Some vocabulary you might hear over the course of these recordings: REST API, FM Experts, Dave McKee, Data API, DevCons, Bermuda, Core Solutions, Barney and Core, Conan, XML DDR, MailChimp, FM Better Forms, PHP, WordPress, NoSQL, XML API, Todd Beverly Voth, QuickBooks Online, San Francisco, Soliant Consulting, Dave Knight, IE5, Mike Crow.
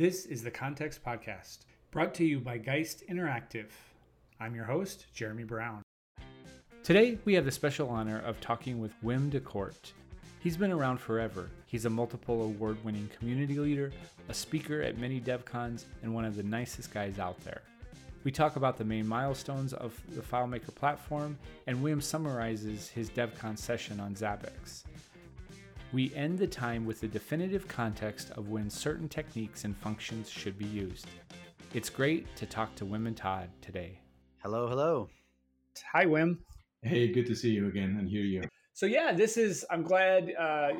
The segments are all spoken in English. This is the Context Podcast, brought to you by Geist Interactive. I'm your host, Jeremy Brown. Today, we have the special honor of talking with Wim Decorte. He's been around forever. He's a multiple award-winning community leader, a speaker at many DevCons, and one of the nicest guys out there. We talk about the main milestones of the FileMaker platform, and Wim summarizes his DevCon session on Zabbix. We end the time with the definitive context of when certain techniques and functions should be used. It's great to talk to Wim and Todd today. Hello. Hi, Wim. Hey, good to see you again and hear you. So yeah, I'm glad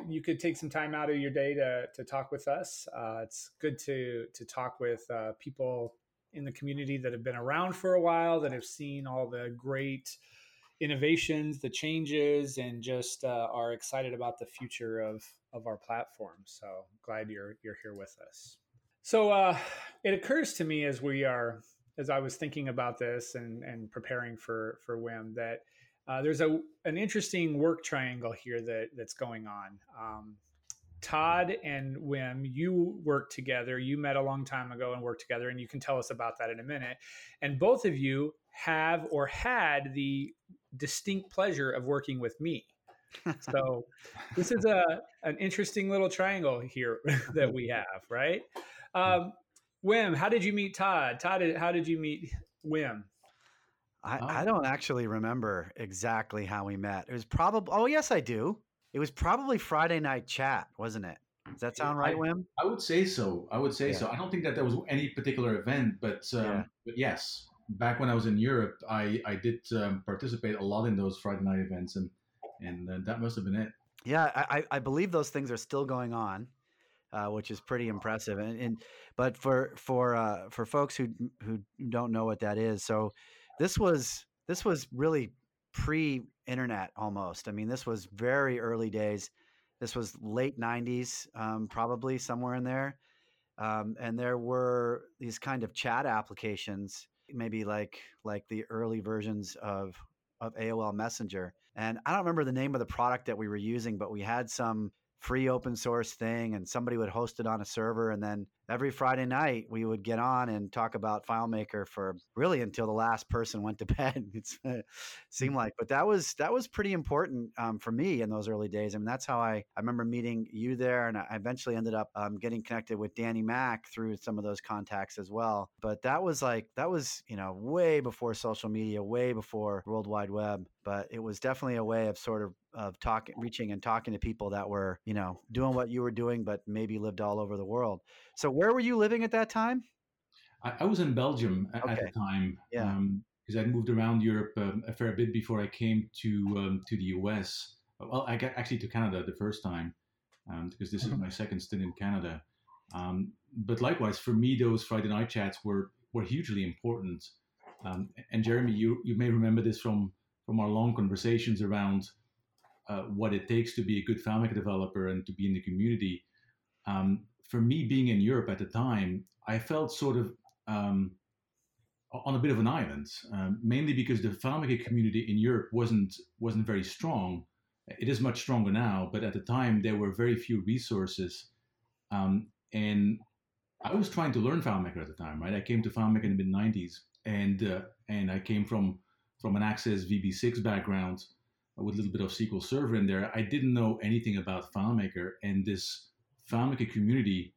you could take some time out of your day to talk with us. It's good to talk with people in the community that have been around for a while, that have seen all the great innovations, the changes, and just are excited about the future of our platform. So glad you're here with us. So it occurs to me as I was thinking about this and preparing for Wim, that there's an interesting work triangle here that's going on. Todd and Wim, you worked together. You met a long time ago and worked together, and you can tell us about that in a minute. And both of you have or had the distinct pleasure of working with me. So this is an interesting little triangle here that we have, right? Wim, how did you meet Todd? Todd, how did you meet Wim? I don't actually remember exactly how we met. It was probably, yes, I do. It was probably Friday night chat, wasn't it? Does that sound right, Wim? I would say so. I don't think that there was any particular event, but yes. Back when I was in Europe, I did participate a lot in those Friday night events, and that must have been it. Yeah, I believe those things are still going on, which is pretty impressive. But for folks who don't know what that is, so this was really pre-internet almost. I mean, this was very early days. This was late 90s, probably somewhere in there, and there were these kind of chat applications. Maybe like the early versions of AOL Messenger. And I don't remember the name of the product that we were using, but we had some free open source thing and somebody would host it on a server. And then every Friday night we would get on and talk about FileMaker for really until the last person went to bed. It seemed like, but that was pretty important for me in those early days. I mean, that's how I remember meeting you there. And I eventually ended up getting connected with Danny Mack through some of those contacts as well. But that was, way before social media, way before World Wide Web, but it was definitely a way of sort of reaching and talking to people that were, doing what you were doing, but maybe lived all over the world. So where were you living at that time? I was in Belgium at the time, because I moved around Europe a fair bit before I came to the US. Well, I got actually to Canada the first time, because this is my second stint in Canada. But likewise, for me, those Friday night chats were hugely important. And Jeremy, you may remember this from our long conversations around what it takes to be a good FileMaker developer and to be in the community. For me, being in Europe at the time, I felt sort of on a bit of an island, mainly because the FileMaker community in Europe wasn't very strong. It is much stronger now, but at the time there were very few resources, and I was trying to learn FileMaker at the time. Right, I came to FileMaker in the mid '90s, and I came from an Access VB6 background, with a little bit of SQL Server in there. I didn't know anything about FileMaker, and this FileMaker community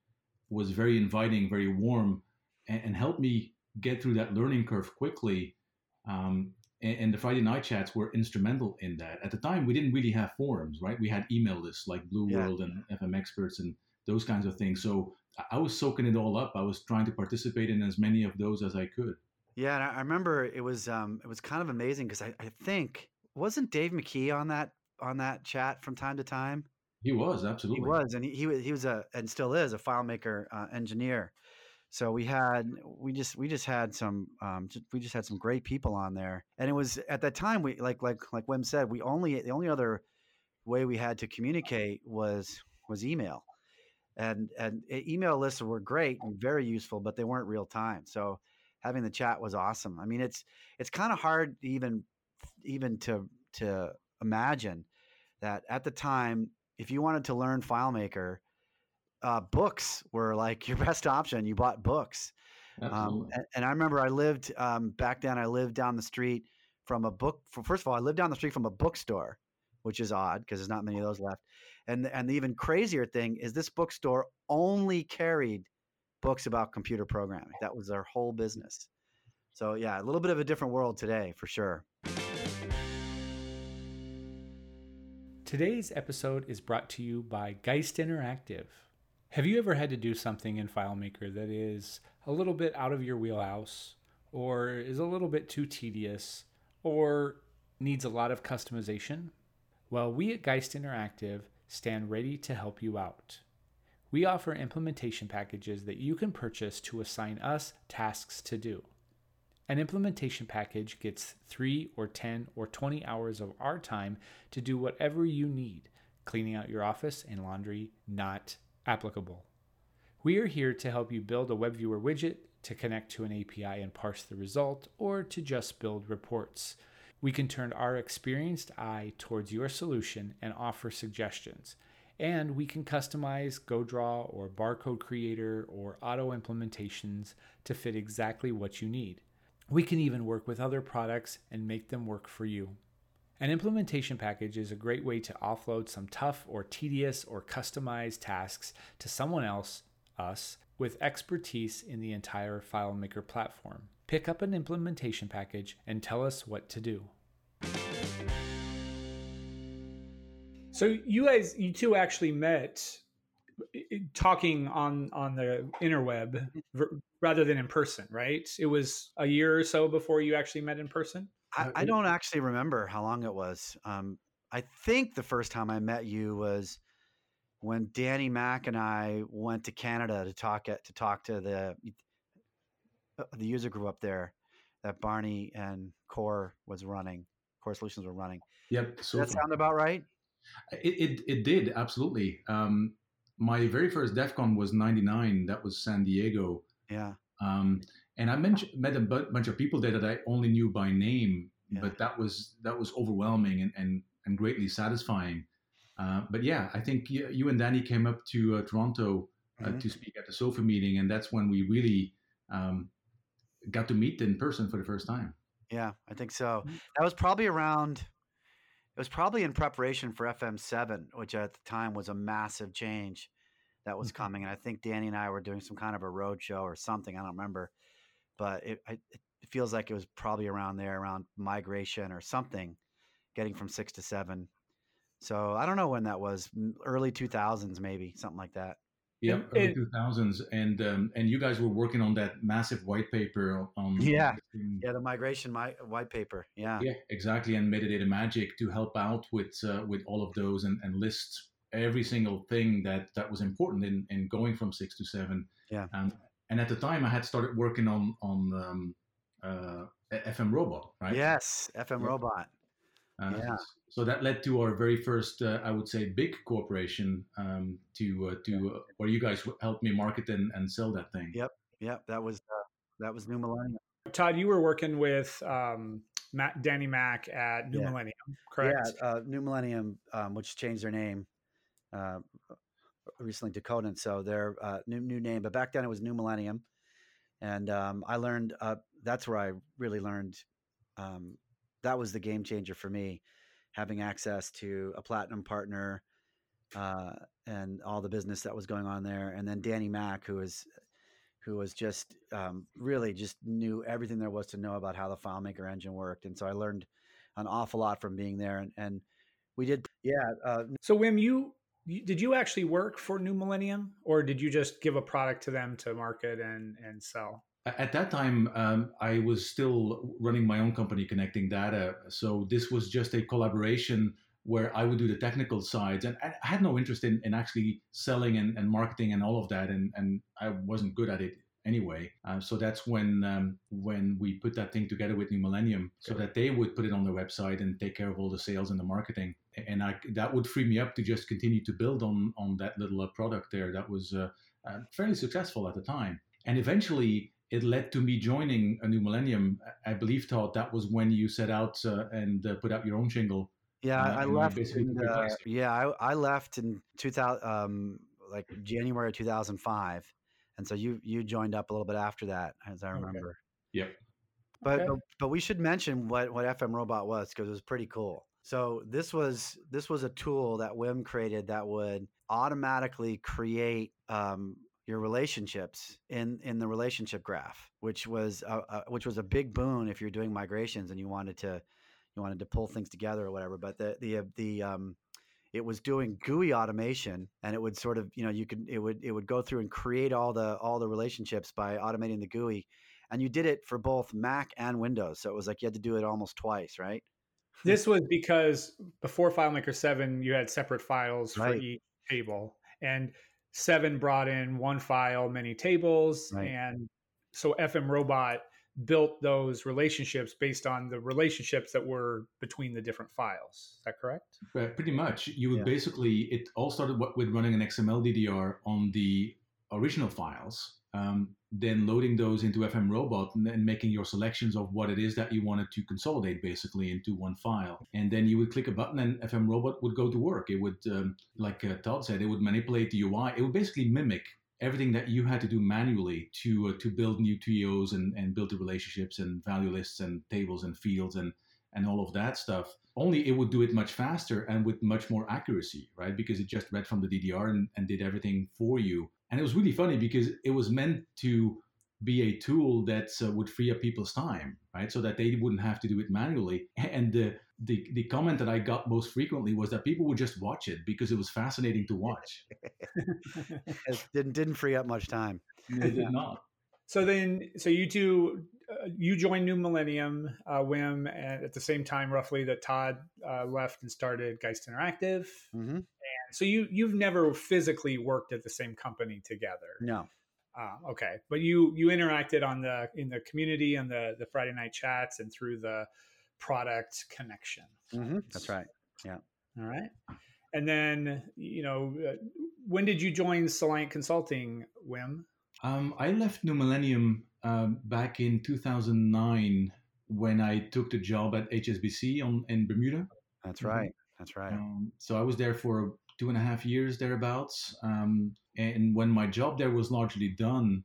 was very inviting, very warm, and helped me get through that learning curve quickly. And the Friday night chats were instrumental in that. At the time, we didn't really have forums, right? We had email lists like Blue World and FM Experts and those kinds of things. So I was soaking it all up. I was trying to participate in as many of those as I could. Yeah, and I remember it was kind of amazing because I think, wasn't Dave McKee on that chat from time to time? He was, absolutely. He was, and he was and still is a FileMaker engineer. So we just had some great people on there, and it was at that time we like Wim said, the only other way we had to communicate was email, and email lists were great and very useful, but they weren't real time. So having the chat was awesome. I mean, it's kind of hard even to imagine that at the time, if you wanted to learn FileMaker, books were like your best option. You bought books. And I remember I lived back then, I lived down the street from a book. First of all, I lived down the street from a bookstore, which is odd because there's not many of those left. And the even crazier thing is this bookstore only carried books about computer programming. That was their whole business. So yeah, a little bit of a different world today for sure. Today's episode is brought to you by Geist Interactive. Have you ever had to do something in FileMaker that is a little bit out of your wheelhouse, or is a little bit too tedious, or needs a lot of customization? Well, we at Geist Interactive stand ready to help you out. We offer implementation packages that you can purchase to assign us tasks to do. An implementation package gets 3 or 10 or 20 hours of our time to do whatever you need. Cleaning out your office and laundry, not applicable. We are here to help you build a web viewer widget, to connect to an API and parse the result, or to just build reports. We can turn our experienced eye towards your solution and offer suggestions. And we can customize GoDraw or Barcode Creator or auto implementations to fit exactly what you need. We can even work with other products and make them work for you. An implementation package is a great way to offload some tough or tedious or customized tasks to someone else, us, with expertise in the entire FileMaker platform. Pick up an implementation package and tell us what to do. So you two actually met talking on the interweb rather than in person, right? It was a year or so before you actually met in person? I don't actually remember how long it was. I think the first time I met you was when Danny Mack and I went to Canada to talk to the user group up there that Barney and Core was running. Core Solutions were running. Yep. So does that sound about right? It did, absolutely. My very first DevCon was 99. That was San Diego. Yeah. And I met a bunch of people there that I only knew by name, yeah. But that was overwhelming and greatly satisfying. But yeah, I think you and Danny came up to Toronto mm-hmm. to speak at the SOFA meeting, and that's when we really got to meet in person for the first time. Yeah, I think so. Mm-hmm. That was probably around. It was probably in preparation for FM7, which at the time was a massive change that was coming. And I think Danny and I were doing some kind of a roadshow or something. I don't remember, but it feels like it was probably around there, around migration or something, getting from 6 to 7. So I don't know when that was, early 2000s, maybe something like that. Yeah, early 2000s. And you guys were working on that massive white paper on the migration white paper. Yeah, exactly. And Metadata Magic to help out with all of those and list every single thing that was important in going from 6 to 7. Yeah. And at the time I had started working on FM Robot, right? Yes, FM Robot. Yeah. So that led to our very first, I would say, big corporation to where you guys helped me market and sell that thing. Yep. That was New Millennium. Todd, you were working with Danny Mack at New Millennium, correct? Yeah, New Millennium, which changed their name recently to Conan. So their new name, but back then it was New Millennium, and I learned that's where I really learned. That was the game changer for me, having access to a platinum partner and all the business that was going on there. And then Danny Mack, who was just really just knew everything there was to know about how the FileMaker engine worked. And so I learned an awful lot from being there. And we did, yeah. So Wim, did you actually work for New Millennium, or did you just give a product to them to market and sell? At that time, I was still running my own company, Connecting Data. So this was just a collaboration where I would do the technical sides. And I had no interest in actually selling and marketing and all of that. And I wasn't good at it anyway. So that's when we put that thing together with New Millennium so that they would put it on their website and take care of all the sales and the marketing. And that would free me up to just continue to build on that little product there that was fairly successful at the time. And eventually, it led to me joining a New Millennium. I believe, Todd, that was when you set out and put up your own shingle. Yeah, I left. I left in 2000. like January 2005, and so you joined up a little bit after that, as I remember. Okay. Yep. But we should mention what FM Robot was, because it was pretty cool. So this was a tool that Wim created that would automatically create your relationships in the relationship graph, which was a big boon if you're doing migrations and you wanted to pull things together or whatever. But it was doing GUI automation, and it would sort of, it would go through and create all the relationships by automating the GUI. And you did it for both Mac and Windows. So it was like you had to do it almost twice, right? This was because before FileMaker 7, you had separate files for each table. And 7 brought in one file, many tables. Right. And so FM Robot built those relationships based on the relationships that were between the different files. Is that correct? Pretty much. You would it all started with running an XML DDR on the original files, then loading those into FM Robot and then making your selections of what it is that you wanted to consolidate basically into one file. And then you would click a button and FM Robot would go to work. It would, like Todd said, it would manipulate the UI. It would basically mimic everything that you had to do manually to build new TOs and build the relationships and value lists and tables and fields and all of that stuff. Only it would do it much faster and with much more accuracy, right? Because it just read from the DDR and did everything for you. And it was really funny because it was meant to be a tool that would free up people's time, right? So that they wouldn't have to do it manually. And the comment that I got most frequently was that people would just watch it because it was fascinating to watch. It didn't free up much time. It did not. So you two, you joined New Millennium, Wim, at the same time roughly that Todd left and started Geist Interactive. Mm-hmm. And so you've never physically worked at the same company together. No. Okay, but you interacted in the community and the Friday night chats and through the product connection. Mm-hmm. That's right. Yeah. All right. And then when did you join Soliant Consulting, Wim? I left New Millennium back in 2009 when I took the job at HSBC in Bermuda. That's right. Mm-hmm. That's right. So I was there for 2.5 years thereabouts. And when my job there was largely done,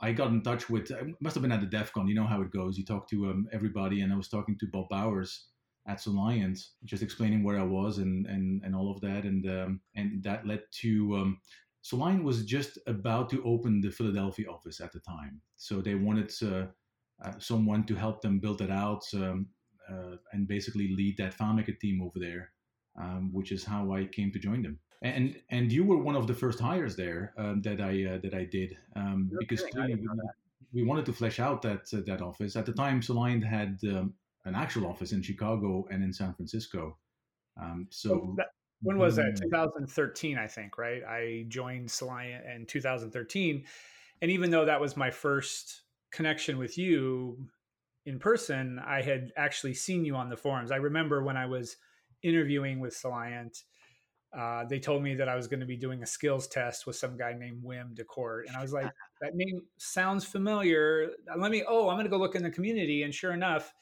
I got in touch with, I must have been at the DevCon, you know how it goes. You talk to everybody, and I was talking to Bob Bowers at Soliant, just explaining where I was and all of that. And that led to, Soliant was just about to open the Philadelphia office at the time. So they wanted someone to help them build it out and basically lead that FileMaker team over there. Which is how I came to join them, and you were one of the first hires there that I did because we wanted to flesh out that office. At the time, Soliant had an actual office in Chicago and in San Francisco. When was that? 2013, I think. Right, I joined Soliant in 2013, and even though that was my first connection with you in person, I had actually seen you on the forums. I remember when I was interviewing with Soliant, they told me that I was going to be doing a skills test with some guy named Wim Decorte. And I was like, that name sounds familiar. I'm going to go look in the community. And sure enough,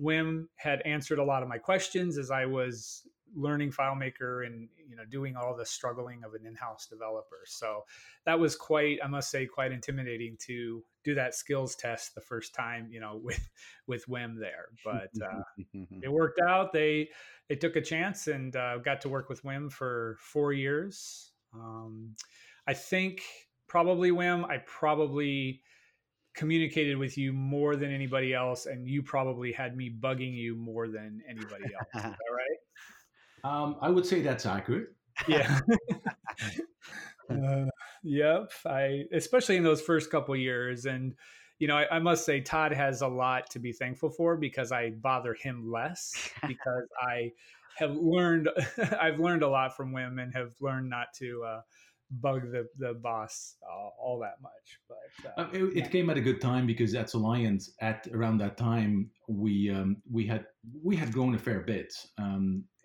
Wim had answered a lot of my questions as I was learning FileMaker and, doing all the struggling of an in-house developer. So that was quite intimidating to do that skills test the first time, with Wim there, but it worked out. They took a chance and got to work with Wim for 4 years. I think probably Wim, I probably communicated with you more than anybody else, and you probably had me bugging you more than anybody else. Is that right? I would say that's accurate. Yeah. Yep. Especially in those first couple of years. And, I must say Todd has a lot to be thankful for because I bother him less because I've learned a lot from Wim and have learned not to bug the boss all that much. But it came at a good time because at Soliant at around that time, we had grown a fair bit.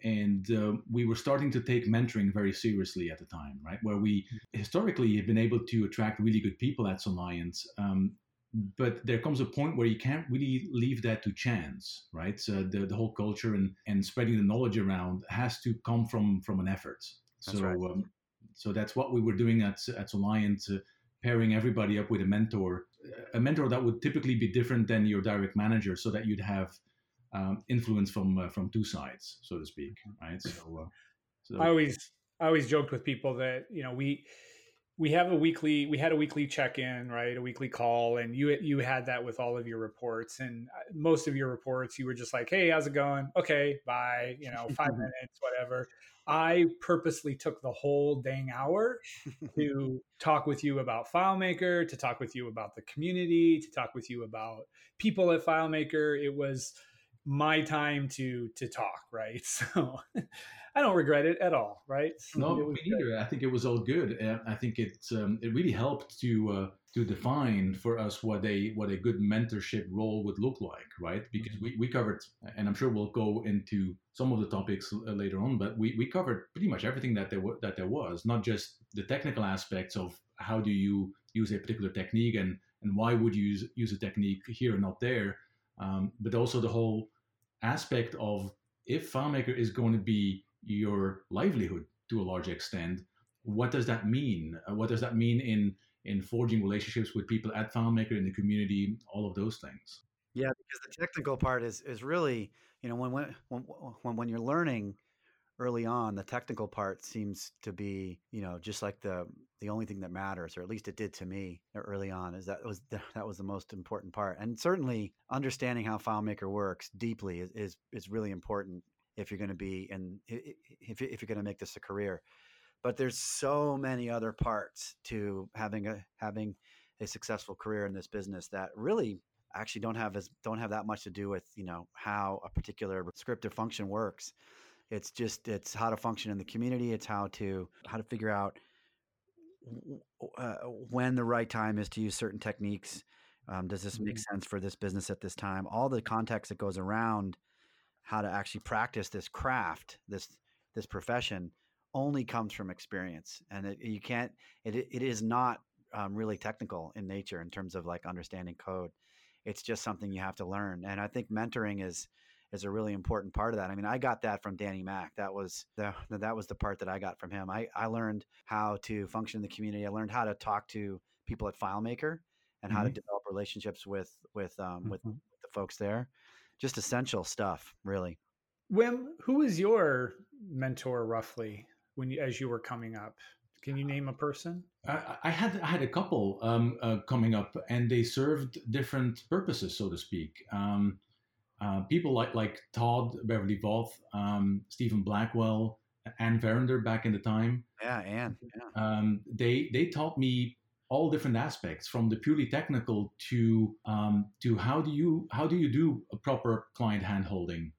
And we were starting to take mentoring very seriously at the time, right? Where we historically have been able to attract really good people at Soliant. But there comes a point where you can't really leave that to chance, right? So the whole culture and spreading the knowledge around has to come from an effort. So So that's what we were doing at Soliant, pairing everybody up with a mentor that would typically be different than your direct manager, so that you'd have influence from two sides, so to speak, right? So I always joked with people that, you know, we had a weekly check-in, right? A weekly call. And you had that with all of your reports, and most of your reports, you were just like, hey, how's it going? Okay. Bye. You know, 5 minutes, whatever. I purposely took the whole dang hour to talk with you about FileMaker, to talk with you about the community, to talk with you about people at FileMaker. It was my time to talk, right? So I don't regret it at all, right? No, me neither. I think it was all good. I think it really helped to define for us what a good mentorship role would look like, right? Because we covered, and I'm sure we'll go into some of the topics later on, but we covered pretty much everything that there was, not just the technical aspects of how do you use a particular technique and why would you use a technique here and not there, but also the whole aspect of if FileMaker is going to be your livelihood to a large extent, what does that mean? What does that mean in forging relationships with people at FileMaker, in the community, all of those things? Yeah, because the technical part is really, you know, when you're learning early on, the technical part seems to be, you know, just like the only thing that matters, or at least it did to me early on, is that was the most important part. And certainly understanding how FileMaker works deeply is really important if you're going to be if you're going to make this a career. But there's so many other parts to having a successful career in this business that really actually don't have that much to do with, you know, how a particular scripted function works. It's just, it's how to function in the community. It's how to figure out when the right time is to use certain techniques. Does this make sense for this business at this time? All the context that goes around how to actually practice this craft, this profession, only comes from experience. And it is not really technical in nature in terms of like understanding code. It's just something you have to learn. And I think mentoring is a really important part of that. I mean, I got that from Danny Mack. That was the part that I got from him. I learned how to function in the community. I learned how to talk to people at FileMaker and how to develop relationships with the folks there. Just essential stuff, really. Wim, who was your mentor roughly as you were coming up? Can you name a person? I had a couple coming up, and they served different purposes, so to speak. People like Todd Beverly Voth, Stephen Blackwell, Ann Verinder back in the time. Yeah, Ann. Yeah. They taught me all different aspects, from the purely technical to how do you do a proper client handholding.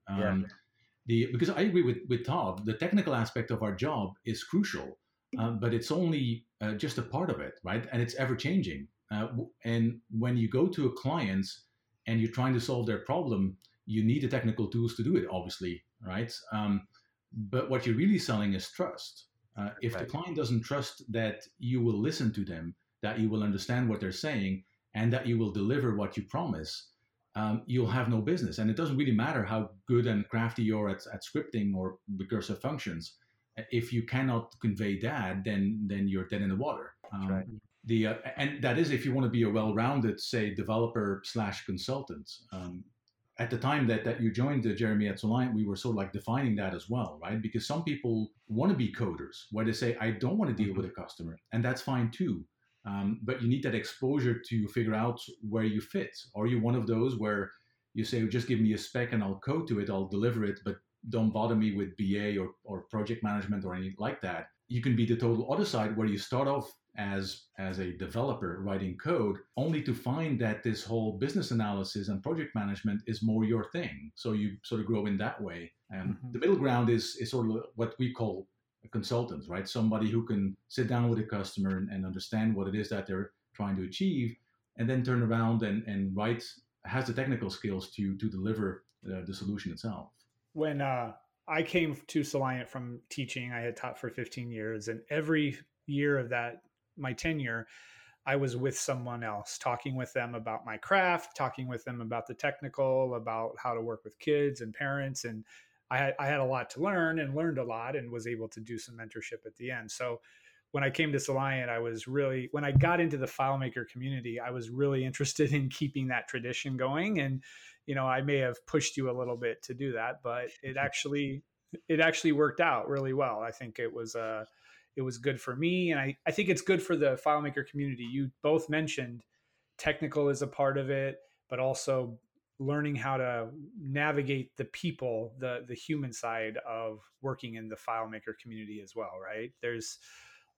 Because I agree with Todd, the technical aspect of our job is crucial, but it's only just a part of it, right? And it's ever changing. And when you go to a client's and you're trying to solve their problem, you need the technical tools to do it, obviously, right? But what you're really selling is trust. If the client doesn't trust that you will listen to them, that you will understand what they're saying, and that you will deliver what you promise, you'll have no business. And it doesn't really matter how good and crafty you are at scripting or recursive functions. If you cannot convey that, then you're dead in the water. And that is if you want to be a well-rounded, say, developer/consultant. At the time that you joined Jeremy at Soliant, we were sort of like defining that as well, right? Because some people want to be coders, where they say, I don't want to deal with a customer, and that's fine too. But you need that exposure to figure out where you fit. Are you one of those where you say, just give me a spec and I'll code to it, I'll deliver it, but don't bother me with BA or project management or anything like that? You can be the total other side, where you start off as a developer writing code, only to find that this whole business analysis and project management is more your thing. So you sort of grow in that way. And the middle ground is sort of what we call a consultant, right? Somebody who can sit down with a customer and understand what it is that they're trying to achieve, and then turn around and write, has the technical skills to deliver the solution itself. When I came to Soliant from teaching, I had taught for 15 years, and every year of that, my tenure, I was with someone else, talking with them about my craft, talking with them about the technical, about how to work with kids and parents. And I had a lot to learn, and learned a lot, and was able to do some mentorship at the end. So when I came to Soliant, I was really, when I got into the FileMaker community, I was really interested in keeping that tradition going. And, you know, I may have pushed you a little bit to do that, but it actually worked out really well. I think it was good for me. And I think it's good for the FileMaker community. You both mentioned technical is a part of it, but also learning how to navigate the people, the human side of working in the FileMaker community as well, right? There's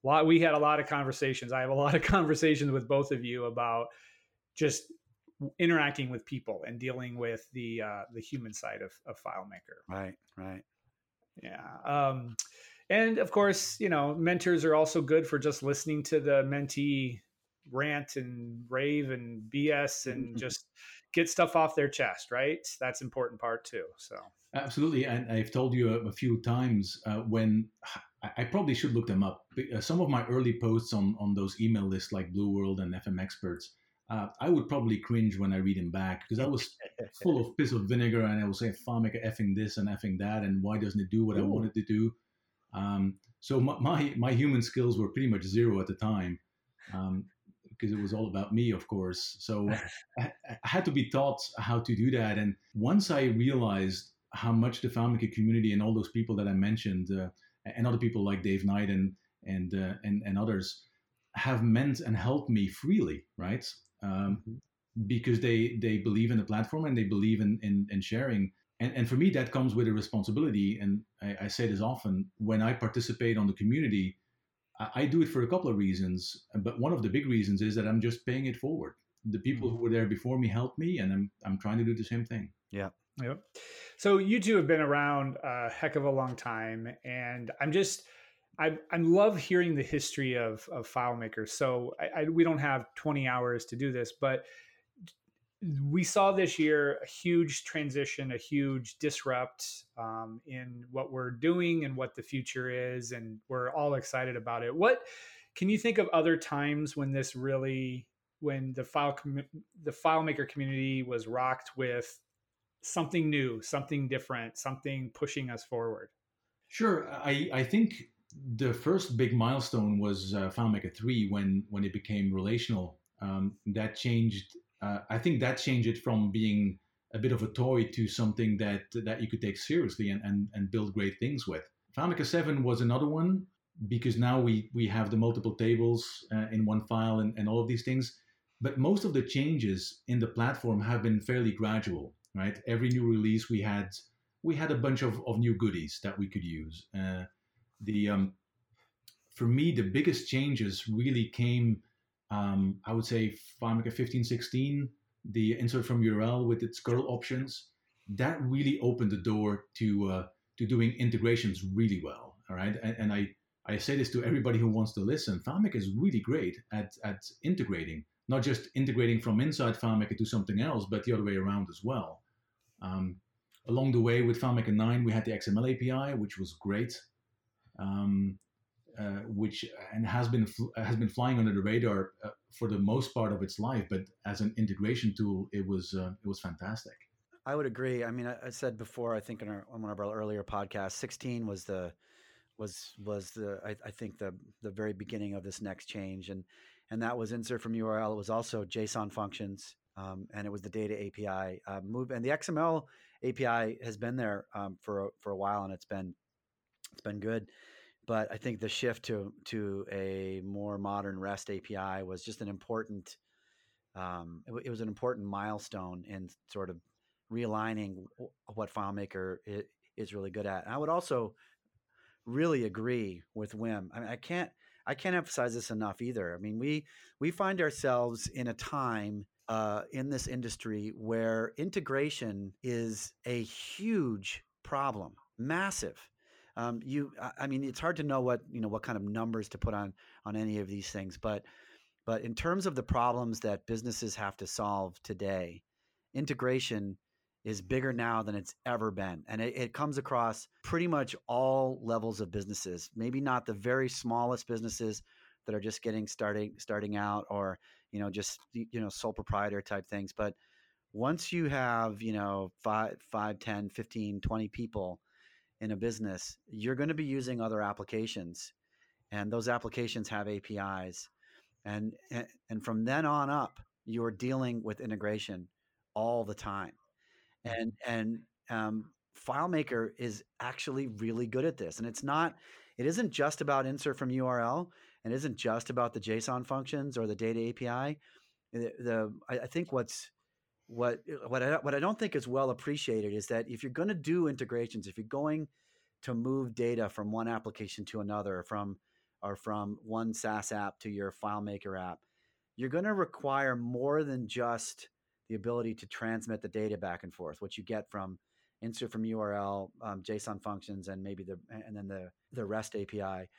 a lot, we had a lot of conversations. I have a lot of conversations with both of you about just interacting with people and dealing with the human side of FileMaker. Right, right. Yeah. And of course, you know, mentors are also good for just listening to the mentee rant and rave and BS and just get stuff off their chest, right? That's an important part too. So absolutely. And I've told you a few times when I probably should look them up. Some of my early posts on those email lists like Blue World and FM Experts, I would probably cringe when I read them back because I was full of piss of vinegar and I would say, FileMaker effing this and effing that, and why doesn't it do what I wanted to do? So my human skills were pretty much zero at the time. Because it was all about me, of course. So I had to be taught how to do that. And once I realized how much the FileMaker community and all those people that I mentioned, and other people like Dave Knight and others, have meant and helped me freely, right? Because they believe in the platform and they believe in sharing. And for me, that comes with a responsibility. And I say this often, when I participate on the community, I do it for a couple of reasons, but one of the big reasons is that I'm just paying it forward. The people who were there before me helped me, and I'm trying to do the same thing. Yeah. Yep. So you two have been around a heck of a long time, and I love hearing the history of FileMaker. So we don't have 20 hours to do this, but we saw this year a huge transition, a huge disrupt in what we're doing and what the future is, and we're all excited about it. What can you think of other times when this really, when the FileMaker community was rocked with something new, something different, something pushing us forward? Sure, I think the first big milestone was FileMaker 3 when it became relational. That changed. I think that changed it from being a bit of a toy to something that you could take seriously and build great things with. FileMaker 7 was another one because now we have the multiple tables in one file and all of these things. But most of the changes in the platform have been fairly gradual, right? Every new release we had a bunch of new goodies that we could use. For me, the biggest changes really came... I would say FileMaker 15.16, the insert from URL with its curl options, that really opened the door to doing integrations really well. All right, and I say this to everybody who wants to listen. FileMaker is really great at integrating, not just integrating from inside FileMaker to something else, but the other way around as well. Along the way with FileMaker 9, we had the XML API, which was great. Which has been flying under the radar for the most part of its life, but as an integration tool, it was fantastic. I would agree. I mean, I said before, I think on one of our earlier podcasts, 16 was the very beginning of this next change, and that was insert from URL. It was also JSON functions, and it was the data API move, and the XML API has been there for a while, and it's been good. But I think the shift to a more modern REST API was just an important, it was an important milestone in sort of realigning what FileMaker is really good at. And I would also really agree with Wim. I mean, I can't emphasize this enough either. I mean, we find ourselves in a time in this industry where integration is a huge problem, massive. It's hard to know what kind of numbers to put on any of these things, but in terms of the problems that businesses have to solve today, integration is bigger now than it's ever been, and it comes across pretty much all levels of businesses. Maybe not the very smallest businesses that are just getting starting out, or just sole proprietor type things. But once you have 5, 10, 15, 20 people in a business, you're going to be using other applications, and those applications have APIs. And from then on up, you're dealing with integration all the time. And FileMaker is actually really good at this. And it isn't just about insert from URL, and isn't just about the JSON functions or the data API. I think what I don't think is well appreciated is that if you're going to do integrations, if you're going to move data from one application to another, or from one SaaS app to your FileMaker app, you're going to require more than just the ability to transmit the data back and forth, which you get from insert from URL, JSON functions, and then the REST API.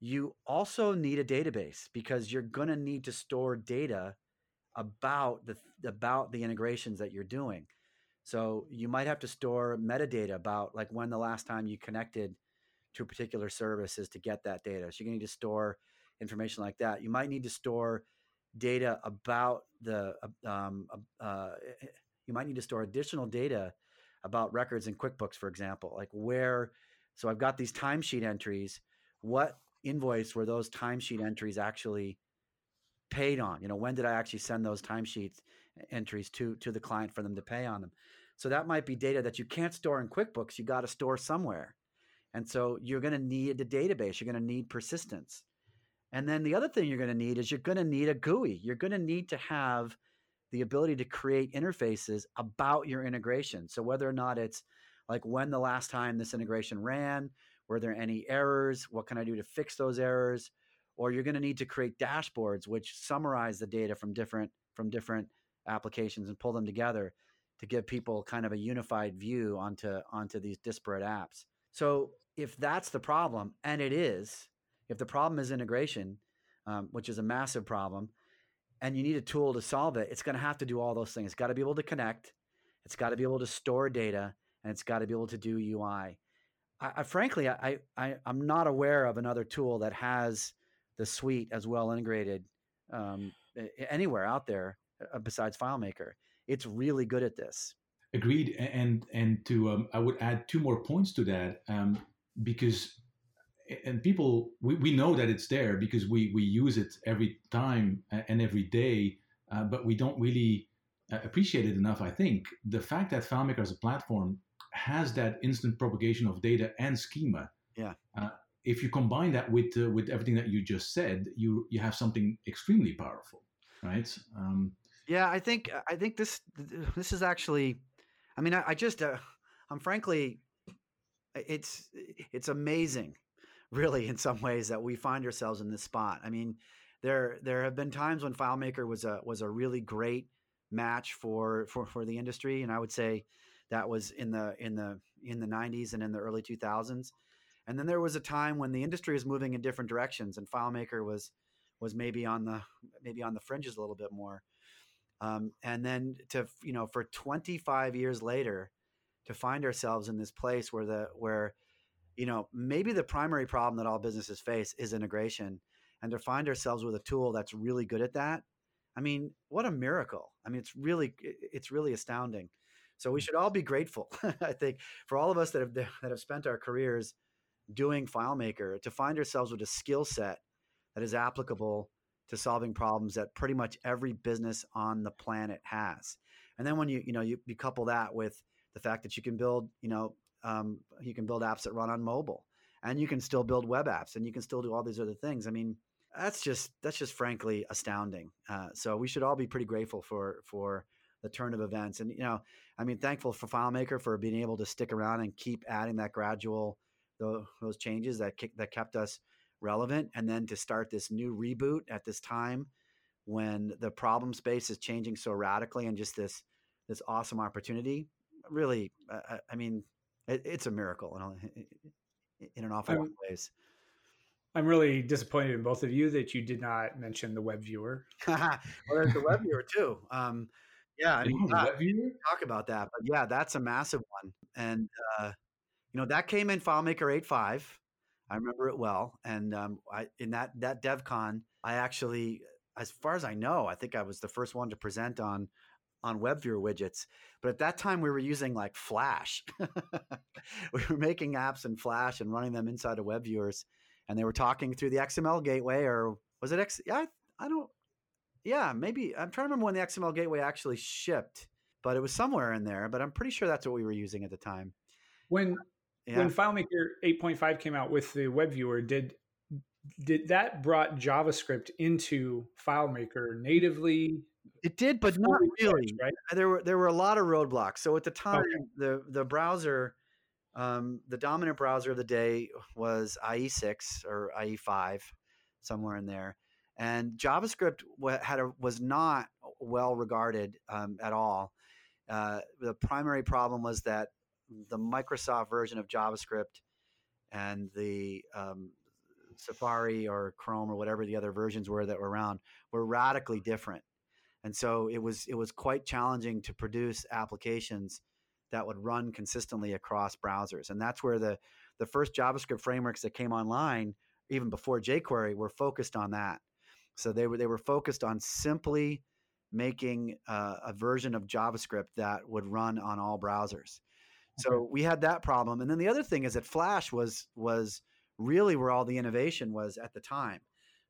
You also need a database, because you're going to need to store data about the integrations that you're doing. So you might have to store metadata about like when the last time you connected to a particular service is to get that data. So you're going to need to store information like that. You might need to store data about you might need to store additional data about records in QuickBooks, for example, like where, so I've got these timesheet entries, what invoice were those timesheet entries actually paid on? You know, when did I actually send those timesheet entries to the client for them to pay on them? So that might be data that you can't store in QuickBooks. You got to store somewhere. And so you're going to need a database. You're going to need persistence. And then the other thing you're going to need is you're going to need a GUI. You're going to need to have the ability to create interfaces about your integration. So whether or not it's like when the last time this integration ran, were there any errors? What can I do to fix those errors? Or you're going to need to create dashboards which summarize the data from different applications and pull them together to give people kind of a unified view onto these disparate apps. So if that's the problem, and it is, if the problem is integration, which is a massive problem, and you need a tool to solve it, it's going to have to do all those things. It's got to be able to connect. It's got to be able to store data, and it's got to be able to do UI. I'm not aware of another tool that has the suite as well integrated anywhere out there besides FileMaker. It's really good at this. Agreed, and I would add two more points to that, because people we know that it's there because we use it every time and every day, but we don't really appreciate it enough. I think the fact that FileMaker as a platform has that instant propagation of data and schema. Yeah. If you combine that with everything that you just said, you have something extremely powerful, right? I think this is actually. I mean, I'm frankly, it's amazing, really, in some ways that we find ourselves in this spot. I mean, there have been times when FileMaker was a really great match for the industry, and I would say that was in the 90s and in the early 2000s. And then there was a time when the industry was moving in different directions, and FileMaker was maybe on the fringes a little bit more. And then for 25 years later, to find ourselves in this place where maybe the primary problem that all businesses face is integration, and to find ourselves with a tool that's really good at that. I mean, what a miracle. I mean, it's really astounding. So we should all be grateful, I think, for all of us that have spent our careers doing FileMaker, to find ourselves with a skill set that is applicable to solving problems that pretty much every business on the planet has. And then when you couple that with the fact that you can build, you can build apps that run on mobile, and you can still build web apps, and you can still do all these other things. I mean, that's just frankly astounding. So we should all be pretty grateful for the turn of events. And, I mean, thankful for FileMaker for being able to stick around and keep adding that gradual, those changes that kept us relevant, and then to start this new reboot at this time when the problem space is changing so radically, and just this awesome opportunity. Really, I mean, it's a miracle in an awful lot of ways. I'm really disappointed in both of you that you did not mention the web viewer. Well, there's the web viewer too. We didn't talk about that, but yeah, that's a massive one. And that came in FileMaker 8.5. I remember it well. And in that DevCon, I actually, as far as I know, I think I was the first one to present on web viewer widgets. But at that time, we were using like Flash. We were making apps in Flash and running them inside of web viewers. and they were talking through the XML gateway, or was it X? Maybe I'm trying to remember when the XML gateway actually shipped, but it was somewhere in there. But I'm pretty sure that's what we were using at the time. When FileMaker 8.5 came out with the web viewer, did that brought JavaScript into FileMaker natively? It did, but not really. Right? There were a lot of roadblocks. So at the time, the browser, the dominant browser of the day was IE6 or IE5, somewhere in there. And JavaScript was not well regarded at all. The primary problem was that the Microsoft version of JavaScript and the Safari or Chrome or whatever the other versions were that were around were radically different. And so it was quite challenging to produce applications that would run consistently across browsers. And that's where the first JavaScript frameworks that came online, even before jQuery, were focused on that. So they were focused on simply making a version of JavaScript that would run on all browsers. So we had that problem. And then the other thing is that Flash was really where all the innovation was at the time.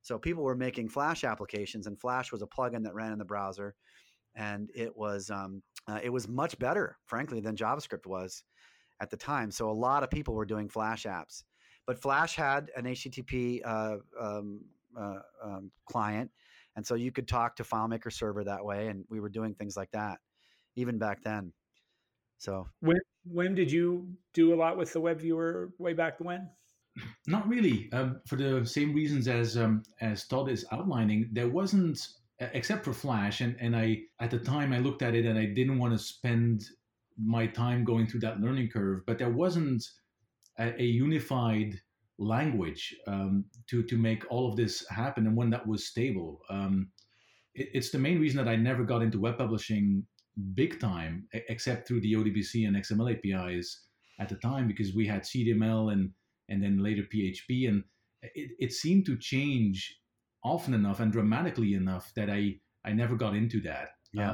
So people were making Flash applications, and Flash was a plugin that ran in the browser. And it was much better, frankly, than JavaScript was at the time. So a lot of people were doing Flash apps. But Flash had an HTTP client, and so you could talk to FileMaker server that way, and we were doing things like that even back then. So when did you do a lot with the web viewer way back when? Not really, for the same reasons as Todd is outlining. There wasn't, except for Flash, and I at the time I looked at it and I didn't want to spend my time going through that learning curve, but there wasn't a unified language to make all of this happen, and one that was stable. It's the main reason that I never got into web publishing big time, except through the ODBC and XML APIs at the time, because we had CDML and then later PHP, and it seemed to change often enough and dramatically enough that I never got into that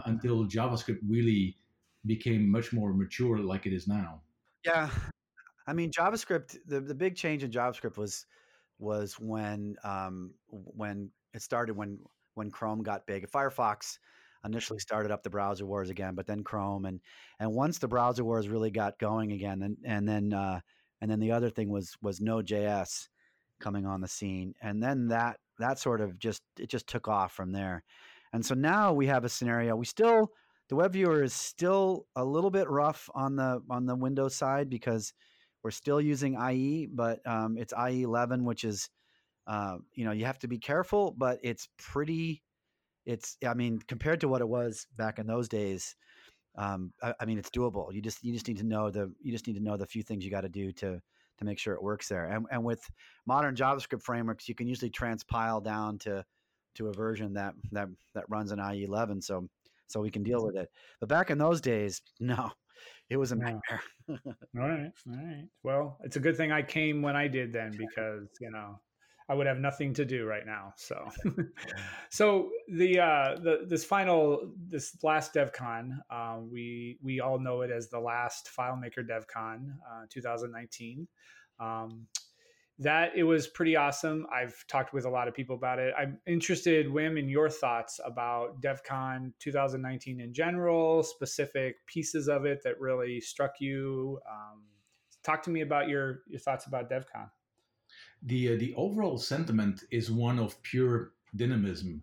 until JavaScript really became much more mature like it is now. Yeah. I mean, JavaScript, the big change in JavaScript was when it started, when Chrome got big. Firefox initially started up the browser wars again, but then Chrome, and once the browser wars really got going again, and then the other thing was Node.js coming on the scene. And then that sort of just took off from there. And so now we have a scenario. The web viewer is still a little bit rough on the Windows side because we're still using IE, but it's IE 11, which is, you have to be careful, but compared to what it was back in those days, it's doable. You just need to know the few things you got to do to make sure it works there. And with modern JavaScript frameworks, you can usually transpile down to a version that runs in IE 11. So we can deal with it. But back in those days, no. It was a nightmare. All right. Well, it's a good thing I came when I did then, because, I would have nothing to do right now. So, so this last DevCon, we all know it as the last FileMaker DevCon, 2019. It was pretty awesome. I've talked with a lot of people about it. I'm interested, Wim, in your thoughts about DevCon 2019 in general, specific pieces of it that really struck you. Talk to me about your thoughts about DevCon. The overall sentiment is one of pure dynamism.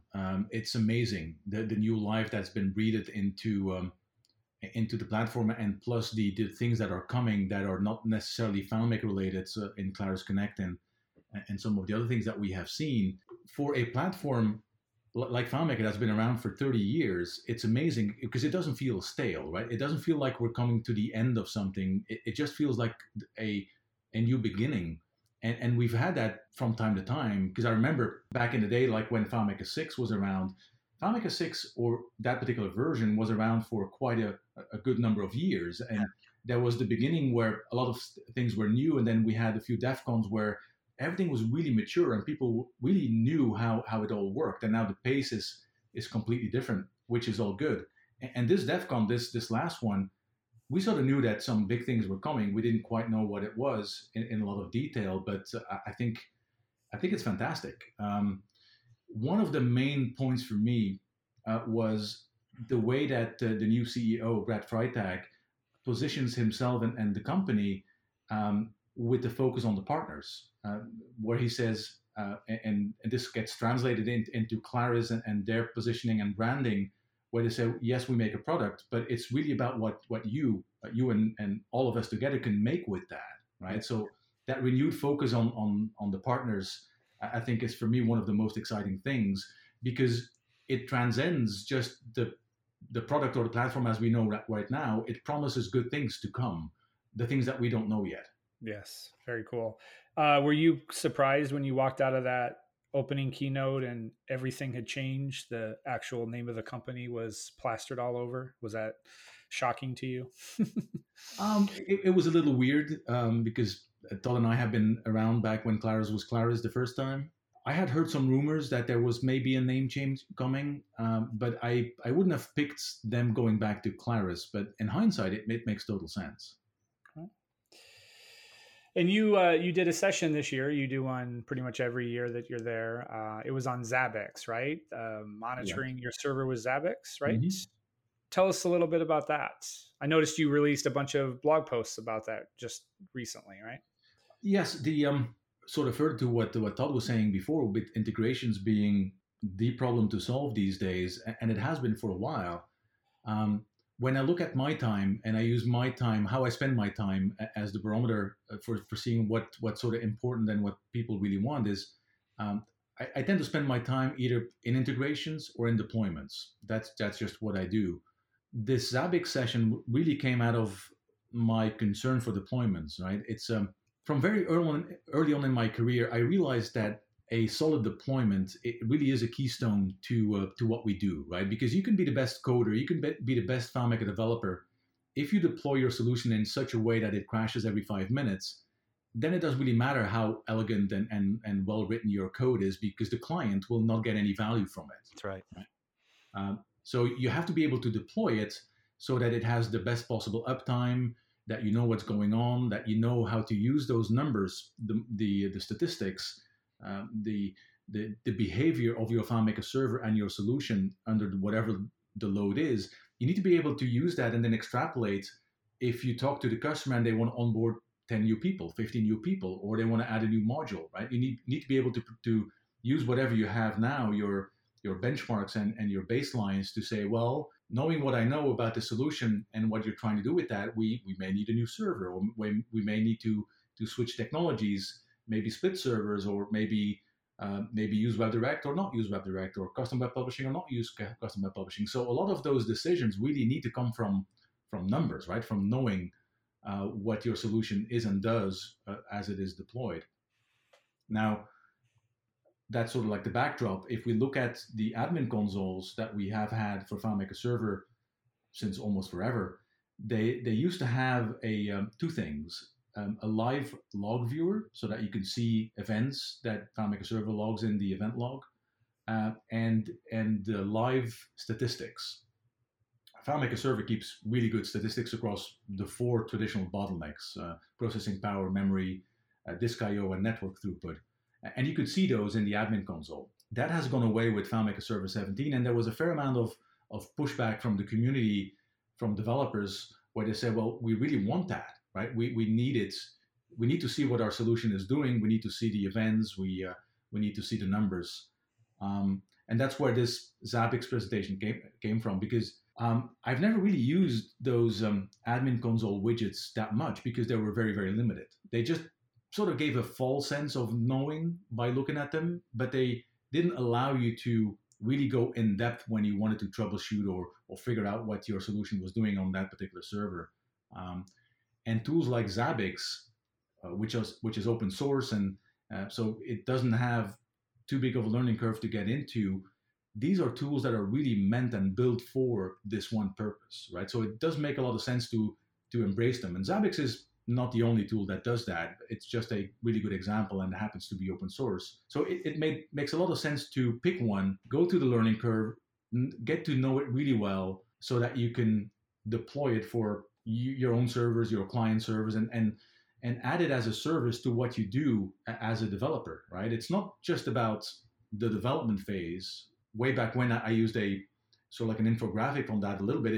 It's amazing, the new life that's been breathed into the platform, and plus the things that are coming that are not necessarily FileMaker related, so in Claris Connect and some of the other things that we have seen. For a platform like FileMaker that's been around for 30 years, it's amazing because it doesn't feel stale, right? It doesn't feel like we're coming to the end of something. It just feels like a new beginning. And we've had that from time to time, because I remember back in the day, like when FileMaker 6 was around, FileMaker 6, or that particular version, was around for quite a good number of years. And there was the beginning where a lot of things were new. And then we had a few DevCons where everything was really mature and people really knew how it all worked. And now the pace is completely different, which is all good. And this DevCon, this last one, we sort of knew that some big things were coming. We didn't quite know what it was in a lot of detail, but I think I think it's fantastic. One of the main points for me was the way that the new CEO, Brad Freitag, positions himself and the company with the focus on the partners, where he says, and this gets translated into Claris and their positioning and branding, where they say, yes, we make a product, but it's really about what you and all of us together can make with that, right? So that renewed focus on the partners, I think, is for me one of the most exciting things, because it transcends just the product or the platform as we know right now. It promises good things to come, the things that we don't know yet. Yes, very cool. Were you surprised when you walked out of that opening keynote and everything had changed? The actual name of the company was plastered all over. Was that shocking to you? It was a little weird because Todd and I have been around back when Claris was Claris the first time. I had heard some rumors that there was maybe a name change coming, but I wouldn't have picked them going back to Claris. But in hindsight, it makes total sense. And you did a session this year. You do one pretty much every year that you're there. It was on Zabbix, right? Monitoring your server with Zabbix, right? Mm-hmm. Tell us a little bit about that. I noticed you released a bunch of blog posts about that just recently, right? Yes, the sort of referred to what Todd was saying before, with integrations being the problem to solve these days, and it has been for a while. When I look at my time and I use my time, how I spend my time as the barometer for seeing what's sort of important and what people really want is, I tend to spend my time either in integrations or in deployments. That's just what I do. This Zabbix session really came out of my concern for deployments, right? It's from very early on in my career, I realized that a solid deployment, it really is a keystone to what we do, right? Because you can be the best coder, you can be the best FileMaker developer. If you deploy your solution in such a way that it crashes every 5 minutes, then it doesn't really matter how elegant and well-written your code is, because the client will not get any value from it. That's right. So you have to be able to deploy it so that it has the best possible uptime, that you know what's going on, that you know how to use those numbers, the statistics, the behavior of your FileMaker server and your solution under whatever the load is. You need to be able to use that and then extrapolate. If you talk to the customer and they want to onboard 10 new people, 15 new people, or they want to add a new module, right? You need to be able to use whatever you have now, your benchmarks and your baselines, to say, well, knowing what I know about the solution and what you're trying to do with that, we may need a new server, or we may need to switch technologies, maybe split servers, or maybe use Web Direct or not use Web Direct, or custom web publishing or not use custom web publishing. So a lot of those decisions really need to come from numbers, right? From knowing what your solution is and does as it is deployed. Now, that's sort of like the backdrop. If we look at the admin consoles that we have had for FileMaker Server since almost forever, they used to have two things. A live log viewer, so that you can see events that FileMaker Server logs in the event log, and the live statistics. FileMaker Server keeps really good statistics across the 4 traditional bottlenecks, processing power, memory, disk I/O, and network throughput. And you could see those in the admin console. That has gone away with FileMaker Server 17, and there was a fair amount of pushback from the community, from developers, where they said, well, we really want that. Right? We need it. We need to see what our solution is doing. We need to see the events. We need to see the numbers, and that's where this Zabbix presentation came from. Because I've never really used those admin console widgets that much, because they were very, very limited. They just sort of gave a false sense of knowing by looking at them, but they didn't allow you to really go in depth when you wanted to troubleshoot or figure out what your solution was doing on that particular server. And tools like Zabbix, which is open source, and so it doesn't have too big of a learning curve to get into. These are tools that are really meant and built for this one purpose, right? So it does make a lot of sense to embrace them. And Zabbix is not the only tool that does that. It's just a really good example, and it happens to be open source. So it makes a lot of sense to pick one, go through the learning curve, get to know it really well, so that you can deploy it for your own servers, your client servers, and and add it as a service to what you do as a developer, right? It's not just about the development phase. Way back when I used a sort of like an infographic on that a little bit.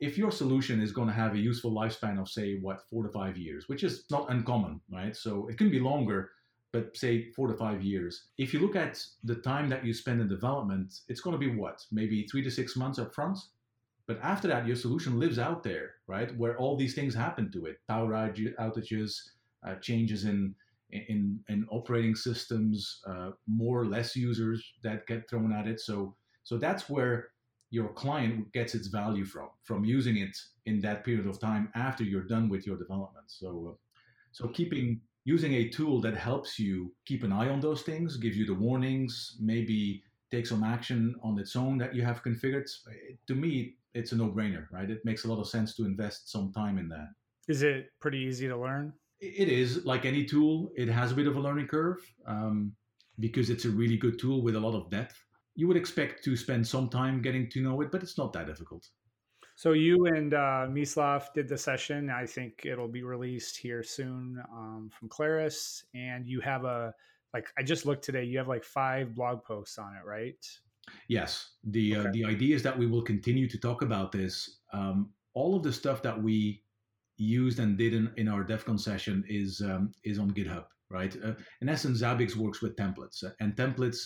If your solution is going to have a useful lifespan of, say, what, 4 to 5 years, which is not uncommon, right? So it can be longer, but say 4 to 5 years. If you look at the time that you spend in development, it's going to be what? Maybe 3 to 6 months up front. But after that, your solution lives out there, right? Where all these things happen to it. Power outages, changes in operating systems, more or less users that get thrown at it. So that's where your client gets its value from using it in that period of time after you're done with your development. So using a tool that helps you keep an eye on those things, gives you the warnings, maybe take some action on its own that you have configured. To me, it's a no-brainer, right? It makes a lot of sense to invest some time in that. Is it pretty easy to learn? It is. Like any tool, it has a bit of a learning curve because it's a really good tool with a lot of depth. You would expect to spend some time getting to know it, but it's not that difficult. So you and Mislav did the session. I think it'll be released here soon from Claris. And you have I just looked today, you have 5 blog posts on it, right? Yes. The idea is that we will continue to talk about this. All of the stuff that we used and did in our DevCon session is on GitHub, right? In essence, Zabbix works with templates, and templates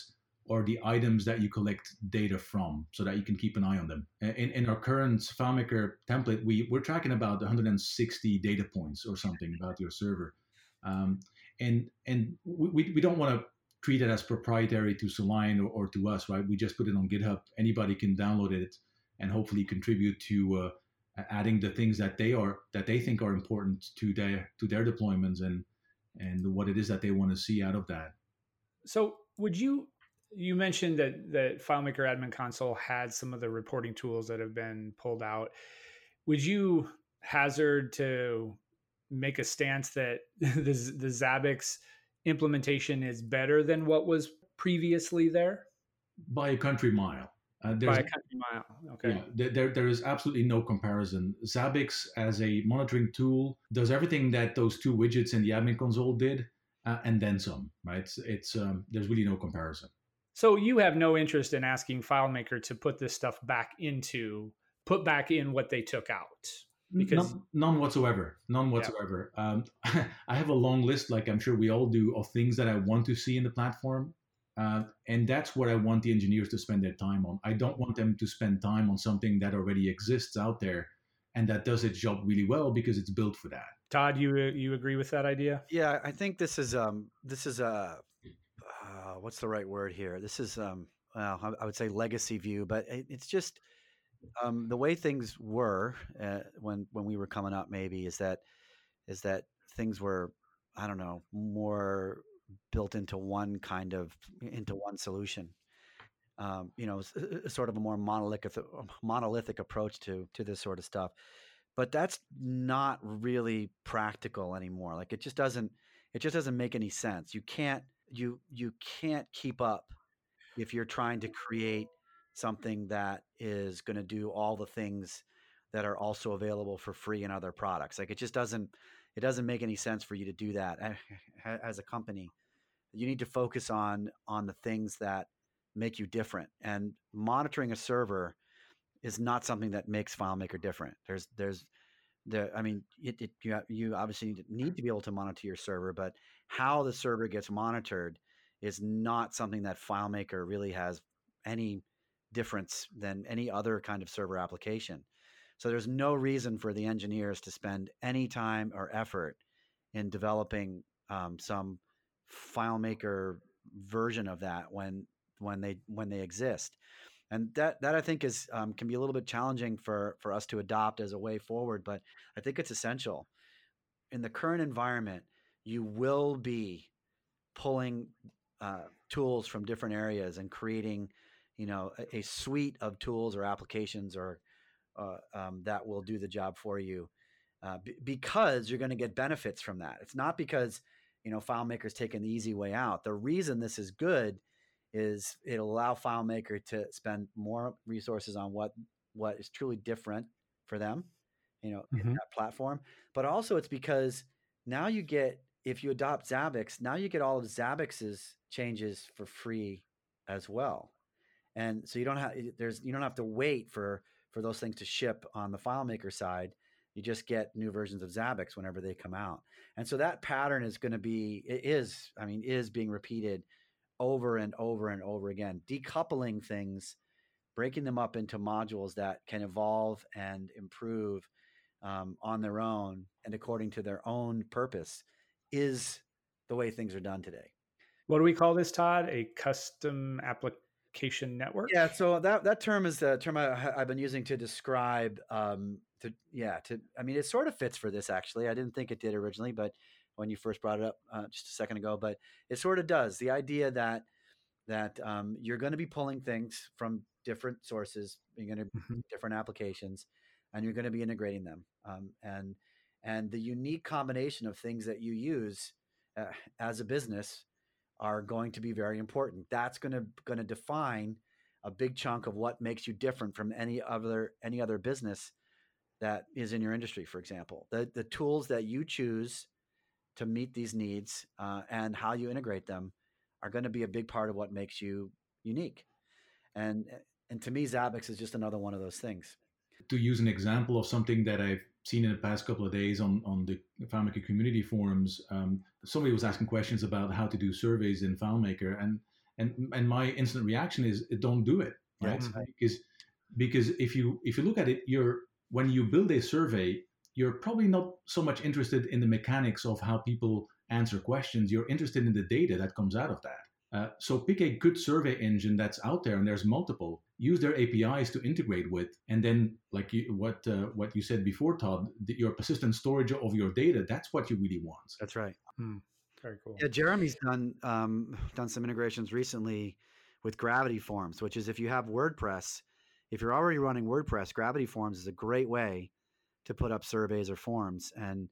are the items that you collect data from so that you can keep an eye on them. In our current FileMaker template, we're tracking about 160 data points or something about your server. And we don't want to treat it as proprietary to Soliant or to us, right? We just put it on GitHub. Anybody can download it and hopefully contribute to adding the things that they think are important to their deployments and what it is that they want to see out of that. So you mentioned that FileMaker Admin Console had some of the reporting tools that have been pulled out. Would you hazard to make a stance that the Zabbix implementation is better than what was previously there? By a country mile. Okay. Yeah, there is absolutely no comparison. Zabbix as a monitoring tool does everything that those two widgets in the admin console did, and then some, right? It's there's really no comparison. So you have no interest in asking FileMaker to put this stuff back in what they took out? Because None whatsoever. Yeah. I have a long list, like I'm sure we all do, of things that I want to see in the platform. And that's what I want the engineers to spend their time on. I don't want them to spend time on something that already exists out there and that does its job really well because it's built for that. Todd, you agree with that idea? Yeah, I think this is what's the right word here? This is, I would say legacy view, but it's just... the way things were when we were coming up, maybe is that things were, I don't know, more built into one solution. Sort of a more monolithic approach to this sort of stuff, but that's not really practical anymore. Like it just doesn't make any sense. You can't keep up if you're trying to create something that is going to do all the things that are also available for free in other products. Like it doesn't make any sense for you to do that as a company. You need to focus on the things that make you different. And monitoring a server is not something that makes FileMaker different. You obviously need to be able to monitor your server, but how the server gets monitored is not something that FileMaker really has any difference than any other kind of server application. So there's no reason for the engineers to spend any time or effort in developing some FileMaker version of that when they exist. And that I think is can be a little bit challenging for us to adopt as a way forward, but I think it's essential. In the current environment, you will be pulling tools from different areas and creating a suite of tools or applications or that will do the job for you because you're going to get benefits from that. It's not because, FileMaker's taking the easy way out. The reason this is good is it'll allow FileMaker to spend more resources on what is truly different for them, in that platform. But also it's because Now you get, if you adopt Zabbix, now you get all of Zabbix's changes for free as well. And so you don't have to wait for those things to ship on the FileMaker side. You just get new versions of Zabbix whenever they come out. And so that pattern is going to be, is being repeated over and over and over again, decoupling things, breaking them up into modules that can evolve and improve on their own and according to their own purpose is the way things are done today. What do we call this, Todd? A custom application network? Yeah, so that term is the term I've been using to describe, it sort of fits for this, actually. I didn't think it did originally, but when you first brought it up just a second ago, but it sort of does. The idea that you're going to be pulling things from different sources, you're going to different applications, and you're going to be integrating them. And the unique combination of things that you use as a business are going to be very important. That's going to define a big chunk of what makes you different from any other business that is in your industry, for example. The tools that you choose to meet these needs and how you integrate them are going to be a big part of what makes you unique. And to me, Zabbix is just another one of those things. To use an example of something that I've seen in the past couple of days on the FileMaker community forums, somebody was asking questions about how to do surveys in FileMaker, and my instant reaction is, don't do it, right? Yeah. Because if you look at it, when you build a survey, you're probably not so much interested in the mechanics of how people answer questions. You're interested in the data that comes out of that. So pick a good survey engine that's out there, and there's multiple. Use their APIs to integrate with, and then, like what you said before, Todd, your persistent storage of your data. That's what you really want. That's right. Hmm. Very cool. Yeah, Jeremy's done some integrations recently with Gravity Forms, which is if you have WordPress, if you're already running WordPress, Gravity Forms is a great way to put up surveys or forms, and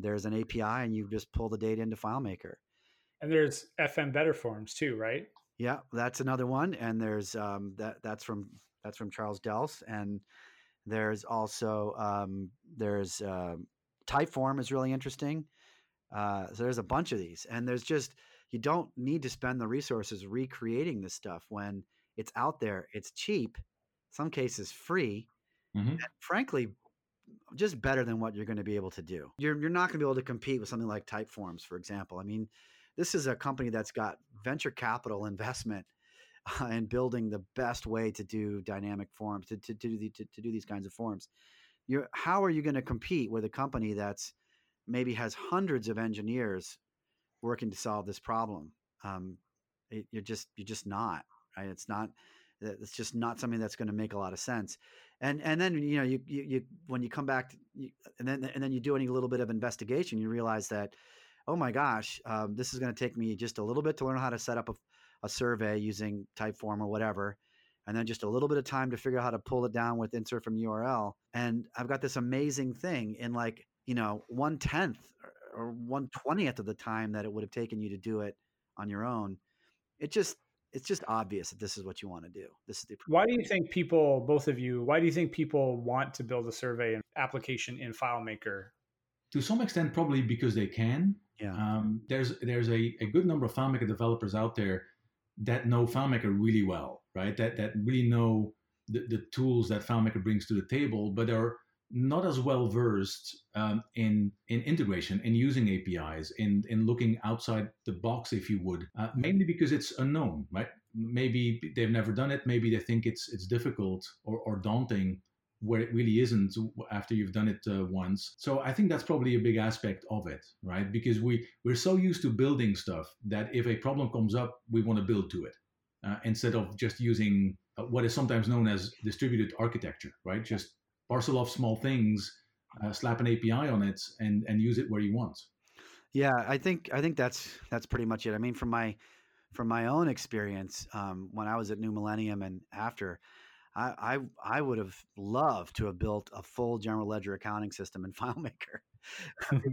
there's an API, and you just pull the data into FileMaker. And there's FM Better Forms too, right? Yeah, that's another one. And there's that's from Charles Dels. And there's also Typeform is really interesting. So there's a bunch of these, and there's just, you don't need to spend the resources recreating this stuff when it's out there. It's cheap, some cases free, and frankly, just better than what you're going to be able to do. You're not going to be able to compete with something like Typeforms, for example. I mean, this is a company that's got venture capital investment in building the best way to do dynamic forms, to do these kinds of forms. How are you going to compete with a company that's maybe has hundreds of engineers working to solve this problem? You're just not, right? It's just not something that's going to make a lot of sense. And then, you when you come back and then you do a little bit of investigation, you realize that, oh my gosh, this is going to take me just a little bit to learn how to set up a survey using Typeform or whatever, and then just a little bit of time to figure out how to pull it down with insert from URL. And I've got this amazing thing in 1/10 or 1/20th of the time that it would have taken you to do it on your own. It's just obvious that this is what you want to do. This is the Why do you think people want to build a survey and application in FileMaker? To some extent, probably because they can. Yeah. There's a good number of FileMaker developers out there that know FileMaker really well, right? That really know the tools that FileMaker brings to the table, but are not as well versed in integration, in using APIs, in looking outside the box, if you would, mainly because it's unknown, right? Maybe they've never done it. Maybe they think it's difficult or daunting, where it really isn't after you've done it once. So I think that's probably a big aspect of it, right? Because we're so used to building stuff that if a problem comes up, we want to build to it instead of just using what is sometimes known as distributed architecture, right? Just parcel off small things, slap an API on it, and use it where you want. Yeah, I think that's pretty much it. I mean, from my own experience, when I was at New Millennium and after, I would have loved to have built a full general ledger accounting system in FileMaker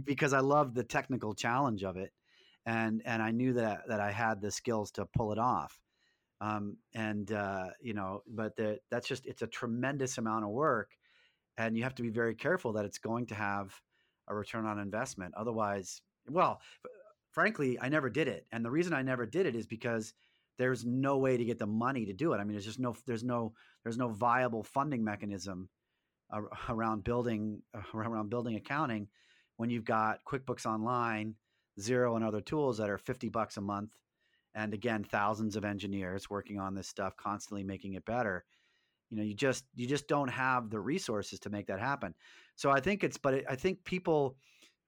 because I loved the technical challenge of it, and I knew that I had the skills to pull it off, that's just, it's a tremendous amount of work, and you have to be very careful that it's going to have a return on investment. Otherwise, well, frankly, I never did it. And the reason I never did it is because there's no way to get the money to do it. I mean, there's no viable funding mechanism around building accounting when you've got QuickBooks Online, Xero, and other tools that are $50 a month. And again, thousands of engineers working on this stuff, constantly making it better. You know, you just don't have the resources to make that happen. So I think I think people,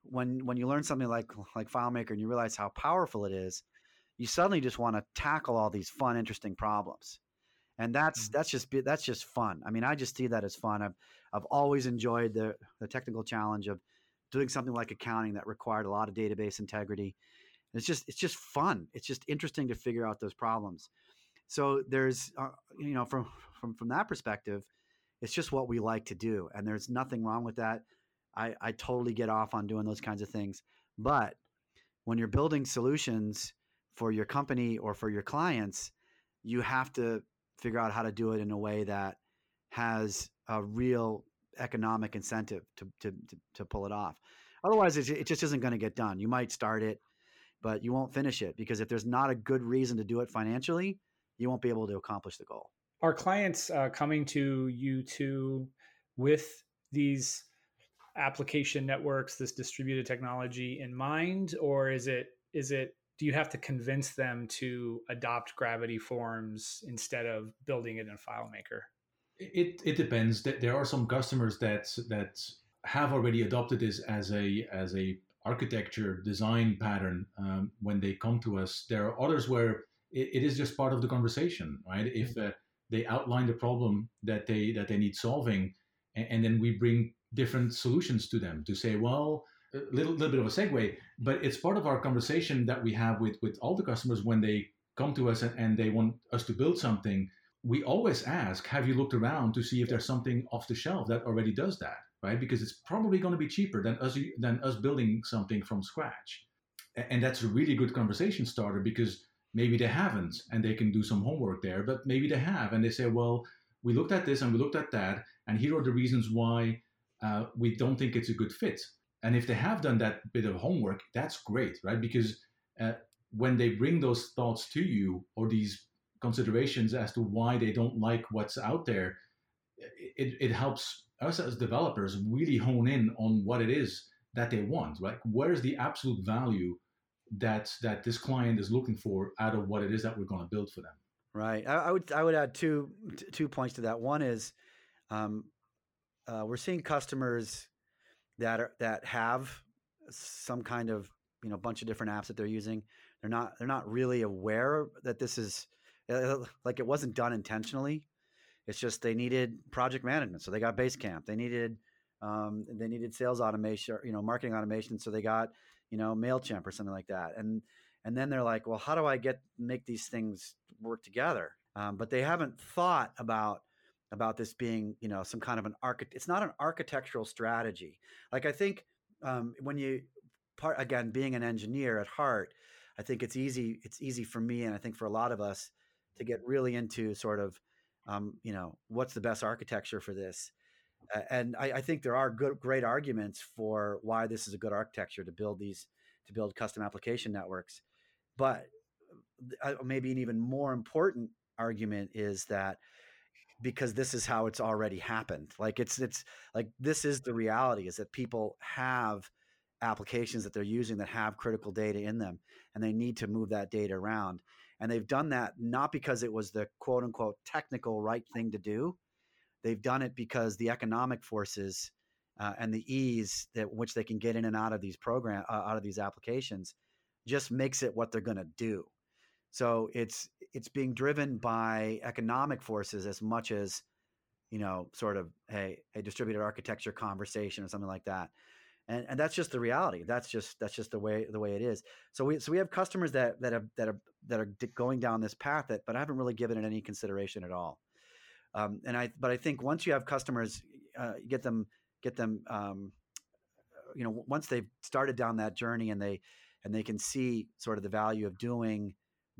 when you learn something like FileMaker and you realize how powerful it is, you suddenly just want to tackle all these fun, interesting problems. And that's just fun. I mean, I just see that as fun. I've always enjoyed the technical challenge of doing something like accounting that required a lot of database integrity. It's just fun. It's just interesting to figure out those problems. So there's, you know, from that perspective, it's just what we like to do, and there's nothing wrong with that. I totally get off on doing those kinds of things. But when you're building solutions for your company or for your clients, you have to figure out how to do it in a way that has a real economic incentive to pull it off. Otherwise, it just isn't going to get done. You might start it, but you won't finish it, because if there's not a good reason to do it financially, you won't be able to accomplish the goal. Are clients coming to you too with these application networks, this distributed technology in mind, or is it? Do you have to convince them to adopt Gravity Forms instead of building it in FileMaker? It depends. There are some customers that have already adopted this as a architecture design pattern when they come to us. There are others where it is just part of the conversation, right? If they outline the problem that they need solving, and then we bring different solutions to them to say, well, a little bit of a segue, but it's part of our conversation that we have with all the customers when they come to us and they want us to build something. We always ask, have you looked around to see if there's something off the shelf that already does that, right? Because it's probably going to be cheaper than us building something from scratch. And that's a really good conversation starter, because maybe they haven't and they can do some homework there, but maybe they have. And they say, well, we looked at this and we looked at that, and here are the reasons why we don't think it's a good fit. And if they have done that bit of homework, that's great, right? Because when they bring those thoughts to you, or these considerations as to why they don't like what's out there, it helps us as developers really hone in on what it is that they want, right? Where is the absolute value that this client is looking for out of what it is that we're going to build for them? Right. I would add two points to that. One is we're seeing customers that have some kind of, you know, bunch of different apps that they're using. They're not really aware that this is like, it wasn't done intentionally. It's just they needed project management, so they got Basecamp. They needed sales automation, or, you know, marketing automation, so they got, you know, MailChimp or something like that. And then they're like, well, how do I make these things work together? But they haven't thought about this being, you know, some kind of an architect. It's not an architectural strategy. Like, I think being an engineer at heart, I think it's easy for me, and I think for a lot of us, to get really into sort of, you know, what's the best architecture for this. And I think there are great arguments for why this is a good architecture to build custom application networks. But maybe an even more important argument is that, because this is how it's already happened. Like, it's like, this is the reality, is that people have applications that they're using that have critical data in them, and they need to move that data around. And they've done that not because it was the quote unquote technical right thing to do. They've done it because the economic forces and the ease that which they can get in and out of these applications just makes it what they're going to do. So it's being driven by economic forces as much as, you know, sort of a distributed architecture conversation or something like that, and that's just the reality. That's just the way it is. So we have customers that are going down this path, but I haven't really given it any consideration at all. I think once you have customers, get them, you know, once they've started down that journey and they can see sort of the value of doing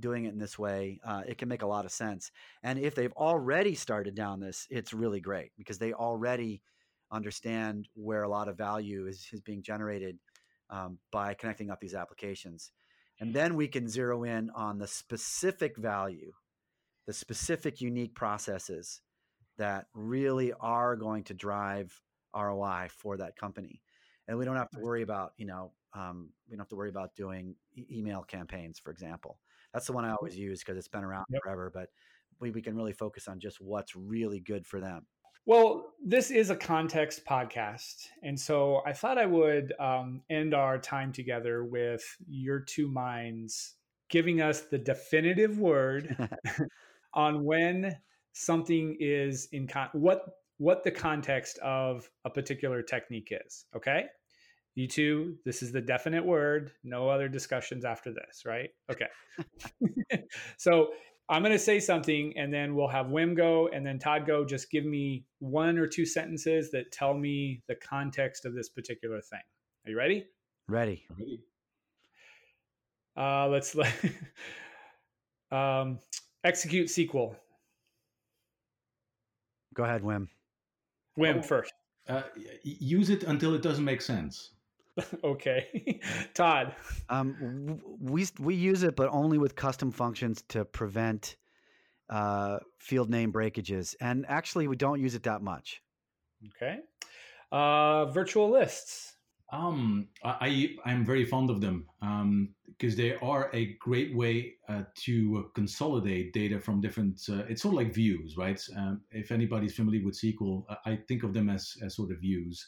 it in this way, it can make a lot of sense. And if they've already started down this, it's really great, because they already understand where a lot of value is being generated by connecting up these applications. And then we can zero in on the specific value, the specific unique processes that really are going to drive ROI for that company. And we don't have to worry about, we don't have to worry about doing email campaigns, for example. That's the one I always use because it's been around forever, but we can really focus on just what's really good for them. Well, this is a context podcast. And so I thought I would end our time together with your two minds giving us the definitive word on when something is in what the context of a particular technique is. Okay. You two, this is the definite word. No other discussions after this, right? Okay. So I'm going to say something and then we'll have Wim go and then Todd go. Just give me one or two sentences that tell me the context of this particular thing. Are you ready? Ready. Let's execute SQL. Go ahead, Wim. Wim first. Use it until it doesn't make sense. Okay. Todd. We use it, but only with custom functions to prevent field name breakages. And actually, we don't use it that much. Okay. Virtual lists. I'm very fond of them because they are a great way to consolidate data from different. It's sort of like views, right? If anybody's familiar with SQL, I think of them as sort of views.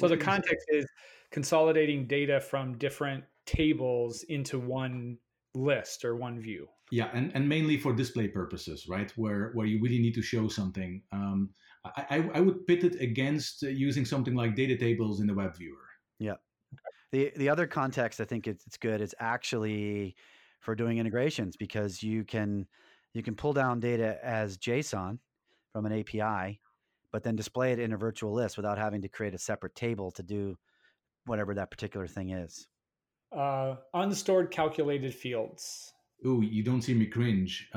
So the context is consolidating data from different tables into one list or one view. Yeah, and mainly for display purposes, right? Where you really need to show something. I would pit it against using something like data tables in the web viewer. Yeah. The other context I think it's good is actually for doing integrations, because you can pull down data as JSON from an API, but then display it in a virtual list without having to create a separate table to do whatever that particular thing is. Unstored calculated fields. Ooh, you don't see me cringe.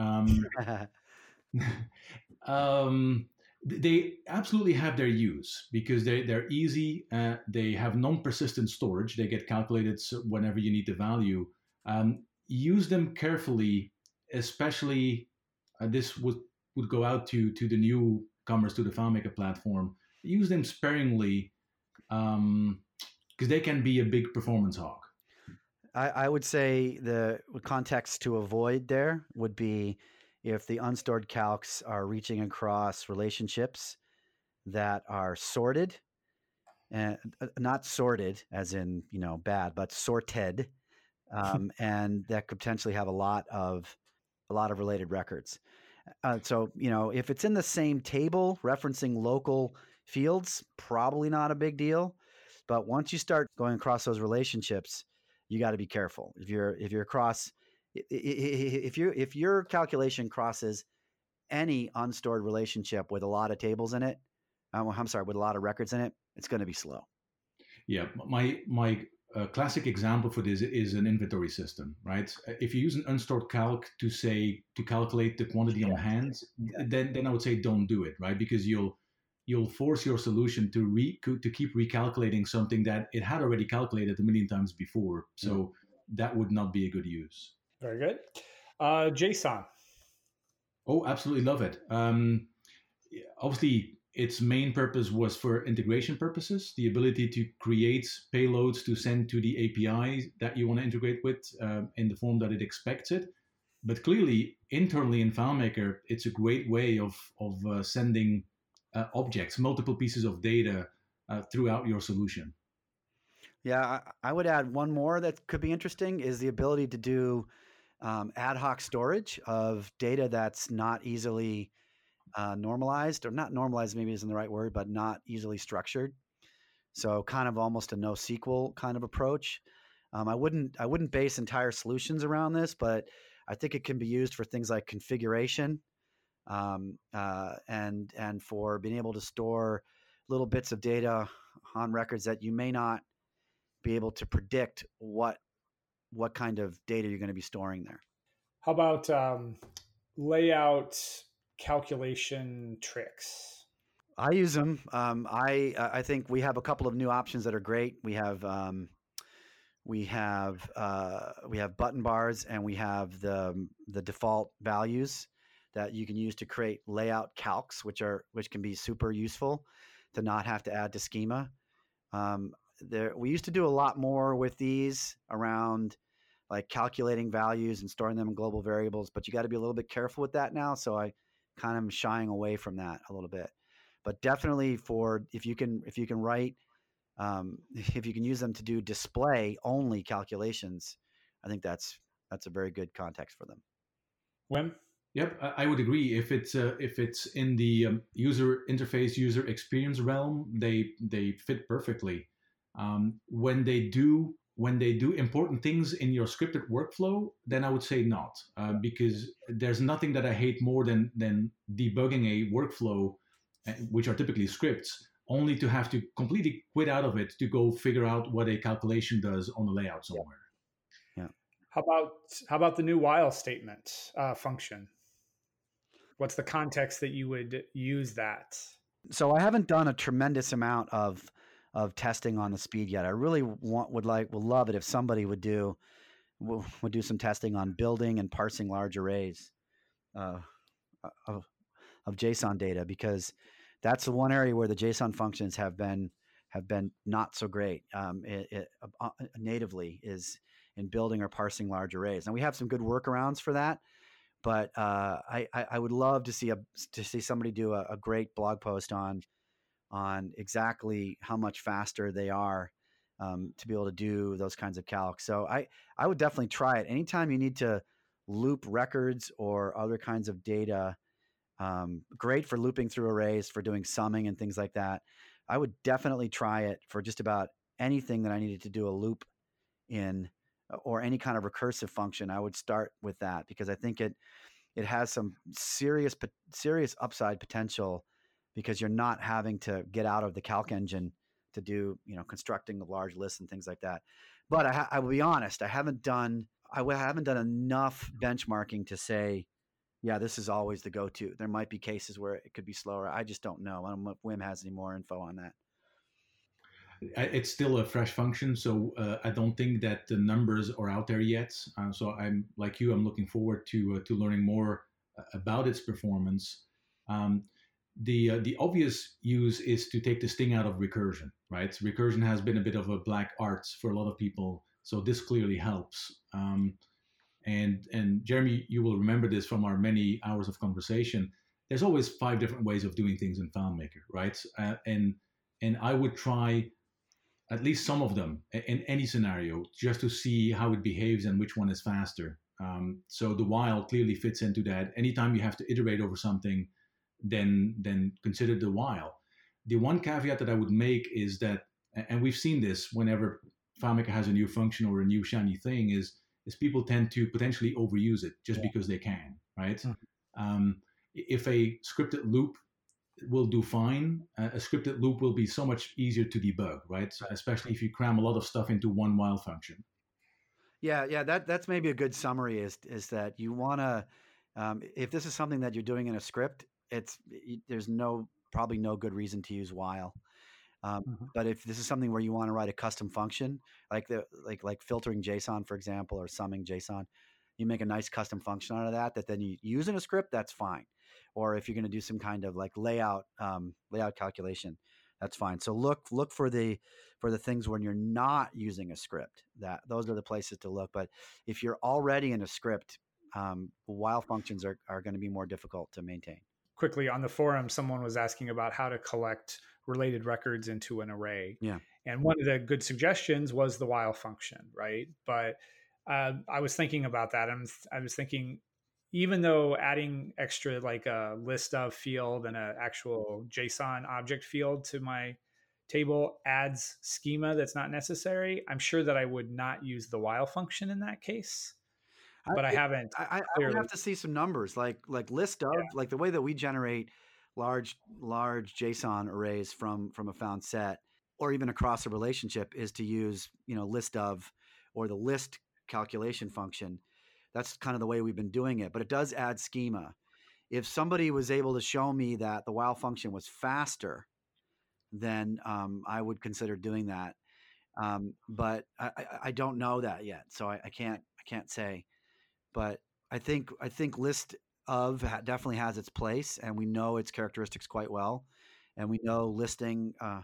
They absolutely have their use because they're easy. They have non-persistent storage. They get calculated whenever you need the value. Use them carefully, especially this would go out to the newcomers to the FileMaker platform. Use them sparingly because they can be a big performance hog. I would say the context to avoid there would be if the unstored calcs are reaching across relationships that are sorted, and not sorted as in, bad, but sorted. And that could potentially have a lot of related records. So, if it's in the same table referencing local fields, probably not a big deal. But once you start going across those relationships, you got to be careful. If your calculation crosses any unstored relationship with a lot of tables in it, with a lot of records in it, it's going to be slow. Yeah, my classic example for this is an inventory system, right? If you use an unstored calc to calculate the quantity on hand, then I would say don't do it, right? Because you'll force your solution to keep recalculating something that it had already calculated a million times before. So that would not be a good use. Very good. JSON. Oh, absolutely love it. Obviously, its main purpose was for integration purposes, the ability to create payloads to send to the API that you want to integrate with in the form that it expects it. But clearly, internally in FileMaker, it's a great way of sending objects, multiple pieces of data throughout your solution. Yeah, I would add one more that could be interesting is the ability to do ad hoc storage of data that's not easily normalized, or not normalized maybe isn't the right word, but not easily structured. So kind of almost a NoSQL kind of approach. I wouldn't base entire solutions around this, but I think it can be used for things like configuration. And for being able to store little bits of data on records that you may not be able to predict what kind of data you're going to be storing there. How about layout calculation tricks? I use them. I think we have a couple of new options that are great. We have button bars, and we have the default values that you can use to create layout calcs, which can be super useful to not have to add to schema. We used to do a lot more with these around like calculating values and storing them in global variables, but you got to be a little bit careful with that now. So I kind of am shying away from that a little bit, but definitely if you can write, if you can use them to do display only calculations, I think that's a very good context for them. Wim? Yep, I would agree. If it's in the user interface, user experience realm, they fit perfectly. When they do important things in your scripted workflow, then I would say not, because there's nothing that I hate more than debugging a workflow, which are typically scripts, only to have to completely quit out of it to go figure out what a calculation does on the layout somewhere. Yeah. How about the new while statement function? What's the context that you would use that? So I haven't done a tremendous amount of testing on the speed yet. I really would love it if somebody would do some testing on building and parsing large arrays of JSON data, because that's the one area where the JSON functions have been not so great natively is in building or parsing large arrays. And we have some good workarounds for that, but I would love to see somebody do a great blog post on exactly how much faster they are to be able to do those kinds of calcs. So I would definitely try it. Anytime you need to loop records or other kinds of data, great for looping through arrays, for doing summing and things like that. I would definitely try it for just about anything that I needed to do a loop in or any kind of recursive function. I would start with that because I think it has some serious upside potential, because you're not having to get out of the calc engine to do, constructing the large lists and things like that. But I will be honest, I haven't done enough benchmarking to say, yeah, this is always the go-to. There might be cases where it could be slower. I just don't know. I don't know if Wim has any more info on that. It's still a fresh function, so I don't think that the numbers are out there yet. So I'm like you, I'm looking forward to learning more about its performance. The obvious use is to take this thing out of recursion, right? Recursion has been a bit of a black art for a lot of people, so this clearly helps. And Jeremy, you will remember this from our many hours of conversation. There's always 5 different ways of doing things in FileMaker, right? And I would try at least some of them in any scenario just to see how it behaves and which one is faster. So the while clearly fits into that. Anytime you have to iterate over something, then consider the while. The one caveat that I would make is that, and we've seen this whenever FileMaker has a new function or a new shiny thing, is people tend to potentially overuse it just because they can, right? Mm-hmm. If a scripted loop will do fine, a scripted loop will be so much easier to debug, right? So especially if you cram a lot of stuff into one while function. Yeah, that's maybe a good summary is that you want to, if this is something that you're doing in a script, there's probably no good reason to use while, mm-hmm. But if this is something where you want to write a custom function, like filtering JSON, for example, or summing JSON, you make a nice custom function out of that then you use in a script. That's fine. Or if you're going to do some kind of like layout calculation, that's fine. So look for the things when you're not using a script. Those are the places to look. But if you're already in a script, while functions are going to be more difficult to maintain. Quickly on the forum, someone was asking about how to collect related records into an array. Yeah. And one of the good suggestions was the while function, right? But I was thinking about that. I was thinking, even though adding extra like a list of field and an actual JSON object field to my table adds schema that's not necessary, I'm sure that I would not use the while function in that case. But I haven't. I would have to see some numbers, like list of, like the way that we generate large JSON arrays from a found set, or even across a relationship, is to use list of or the list calculation function. That's kind of the way we've been doing it. But it does add schema, if somebody was able to show me that the while function was faster, then I would consider doing that. But I don't know that yet, so I can't say. But I think list of definitely has its place, and we know its characteristics quite well, and we know listing a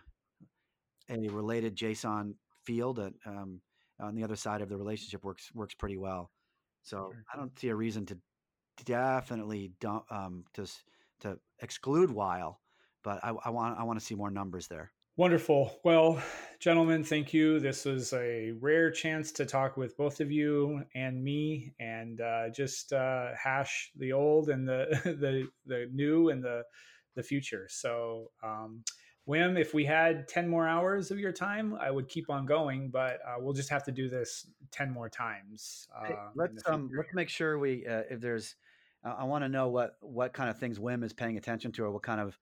related JSON field on the other side of the relationship works pretty well. So sure. I don't see a reason to definitely don't to exclude while, but I want to see more numbers there. Wonderful. Well, gentlemen, thank you. This was a rare chance to talk with both of you and me, and just hash the old and the new and the future. So, Wim, if we had 10 more hours of your time, I would keep on going, but we'll just have to do this 10 more times. Hey, let's make sure we if there's, I want to know what kind of things Wim is paying attention to, or what kind of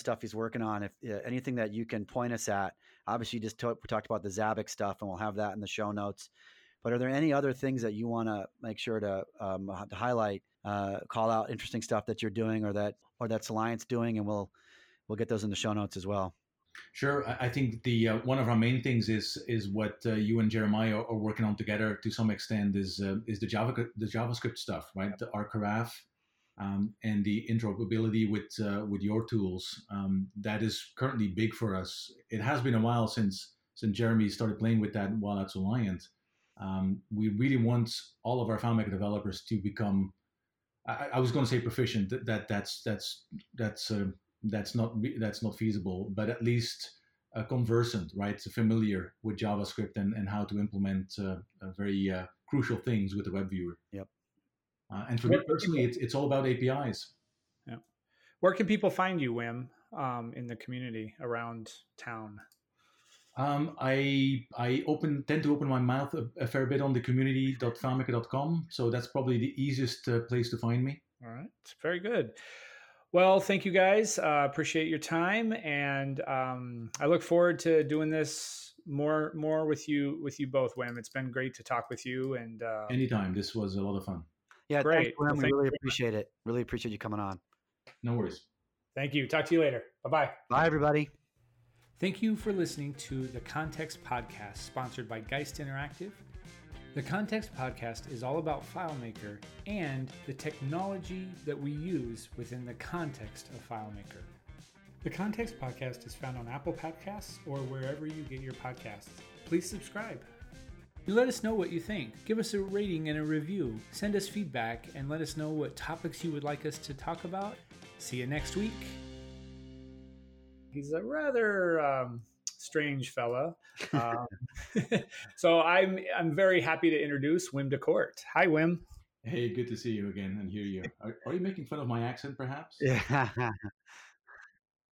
stuff he's working on. If anything that you can point us at, obviously we talked about the Zabbix stuff, and we'll have that in the show notes. But are there any other things that you want to make sure to highlight, call out interesting stuff that you're doing or that Soliant's doing? And we'll get those in the show notes as well. Sure. I think the one of our main things is what you and Jeremiah are working on together to some extent is the JavaScript stuff, right? Yep. The Arc Graph and the interoperability with your tools. That is currently big for us. It has been a while since Jeremy started playing with that while at Soliant. We really want all of our FileMaker developers to become, I was going to say proficient. That's not feasible, but at least conversant, right? So familiar with JavaScript and how to implement very crucial things with the web viewer. Yep. And for me personally, it's all about APIs. Yeah. Where can people find you, Wim, in the community around town? I tend to open my mouth a fair bit on the community.filemaker.com. So that's probably the easiest place to find me. All right. Very good. Well, thank you guys. Appreciate your time. And I look forward to doing this more with you both, Wim. It's been great to talk with you. And anytime. This was a lot of fun. Yeah, great. Thanks, Wim. Well, really appreciate it. Really appreciate you coming on. No worries. Thank you. Talk to you later. Bye-bye. Bye, everybody. Thank you for listening to The Context Podcast, sponsored by Geist Interactive. The Context Podcast is all about FileMaker and the technology that we use within the context of FileMaker. The Context Podcast is found on Apple Podcasts or wherever you get your podcasts. Please subscribe. You let us know what you think. Give us a rating and a review. Send us feedback and let us know what topics you would like us to talk about. See you next week. He's a rather strange fella. So I'm very happy to introduce Wim Decorte. Hi, Wim. Hey, good to see you again and hear you. Are you making fun of my accent, perhaps? Yeah.